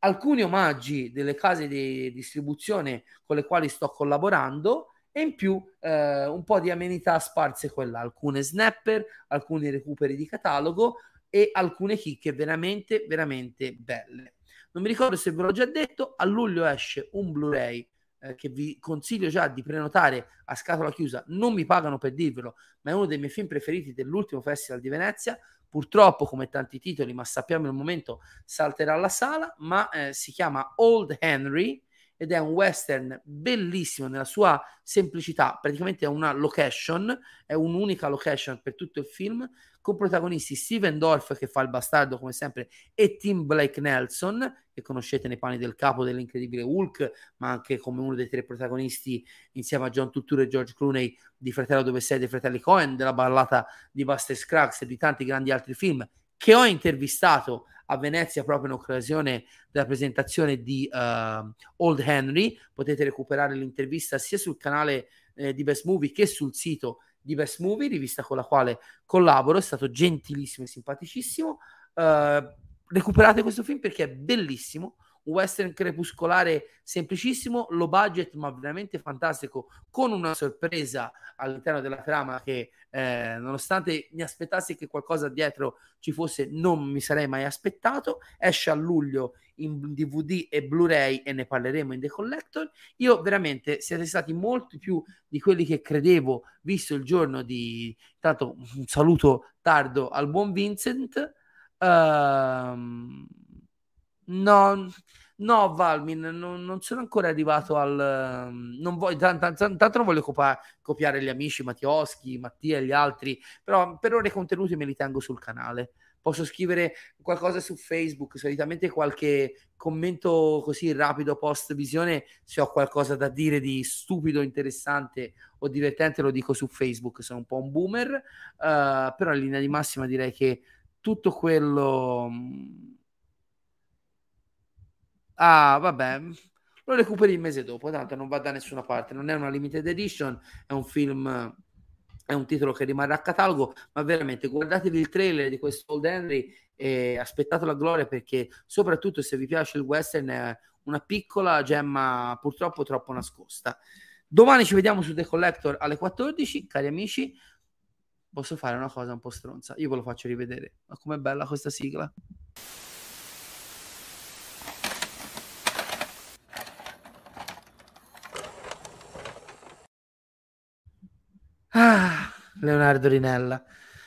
Alcuni omaggi delle case di distribuzione con le quali sto collaborando, e in più un po' di amenità sparse qua e là, alcune snapper, alcuni recuperi di catalogo e alcune chicche veramente veramente belle. Non mi ricordo se ve l'ho già detto, a luglio esce un Blu-ray che vi consiglio già di prenotare a scatola chiusa. Non mi pagano per dirvelo, ma è uno dei miei film preferiti dell'ultimo Festival di Venezia. Purtroppo, come tanti titoli, ma sappiamo il momento, salterà la sala, ma si chiama Old Henry ed è un western bellissimo nella sua semplicità. Praticamente è una location, è un'unica location per tutto il film, con protagonisti Steven Dorff, che fa il bastardo come sempre, e Tim Blake Nelson, che conoscete nei panni del capo dell'incredibile Hulk, ma anche come uno dei 3 protagonisti insieme a John Turturro e George Clooney di Fratello dove sei, dei fratelli Coen, della ballata di Buster Scruggs e di tanti grandi altri film che ho intervistato a Venezia proprio in occasione della presentazione di Old Henry. Potete recuperare l'intervista sia sul canale di Best Movie che sul sito di Best Movie, rivista con la quale collaboro. È stato gentilissimo e simpaticissimo. Recuperate questo film perché è bellissimo, un western crepuscolare semplicissimo, low budget ma veramente fantastico, con una sorpresa all'interno della trama che nonostante mi aspettassi che qualcosa dietro ci fosse, non mi sarei mai aspettato. Esce a luglio in DVD e Blu-ray e ne parleremo in The Collector. Io veramente, siete stati molti più di quelli che credevo, visto il giorno di... Tanto un saluto tardo al buon Vincent. No, Valmin, non sono ancora arrivato al... Tanto non voglio copiare gli amici Mattioschi, Mattia e gli altri, però per ora i contenuti me li tengo sul canale. Posso scrivere qualcosa su Facebook, solitamente qualche commento così rapido post visione, se ho qualcosa da dire di stupido, interessante o divertente lo dico su Facebook, sono un po' un boomer, però in linea di massima direi che tutto quello... Ah, vabbè, lo recuperi il mese dopo, tanto non va da nessuna parte, non è una limited edition, è un film, è un titolo che rimarrà a catalogo, ma veramente guardatevi il trailer di questo Old Henry e aspettate la gloria, perché soprattutto se vi piace il western è una piccola gemma purtroppo troppo nascosta. Domani ci vediamo su The Collector alle 14, cari amici. Posso fare una cosa un po' stronza? Io ve lo faccio rivedere, ma com'è bella questa sigla. Ah, Leonardo Rinella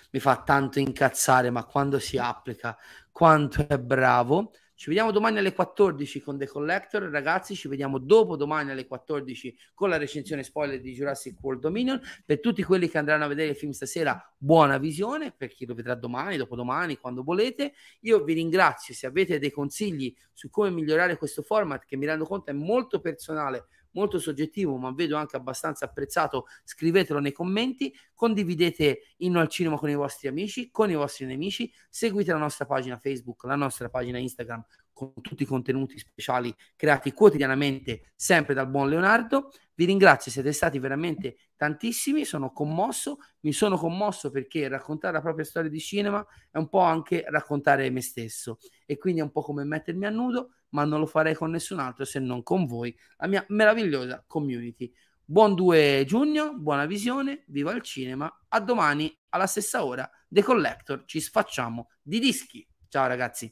mi fa tanto incazzare, ma quando si applica, quanto è bravo. Ci vediamo domani alle 14 con The Collector, ragazzi. Ci vediamo dopo domani alle 14 con la recensione spoiler di Jurassic World Dominion. Per tutti quelli che andranno a vedere il film stasera, buona visione. Per chi lo vedrà domani, dopodomani, quando volete. Io vi ringrazio. Se avete dei consigli su come migliorare questo format, che mi rendo conto è molto personale, molto soggettivo, ma vedo anche abbastanza apprezzato, scrivetelo nei commenti. Condividete Inno al Cinema con i vostri amici, con i vostri nemici. Seguite la nostra pagina Facebook, la nostra pagina Instagram, con tutti i contenuti speciali creati quotidianamente sempre dal buon Leonardo. Vi ringrazio, siete stati veramente tantissimi, sono commosso, mi sono commosso perché raccontare la propria storia di cinema è un po' anche raccontare me stesso, e quindi è un po' come mettermi a nudo, ma non lo farei con nessun altro se non con voi, la mia meravigliosa community. Buon 2 giugno, buona visione, viva il cinema, a domani alla stessa ora, The Collector, ci sfacciamo di dischi. Ciao ragazzi.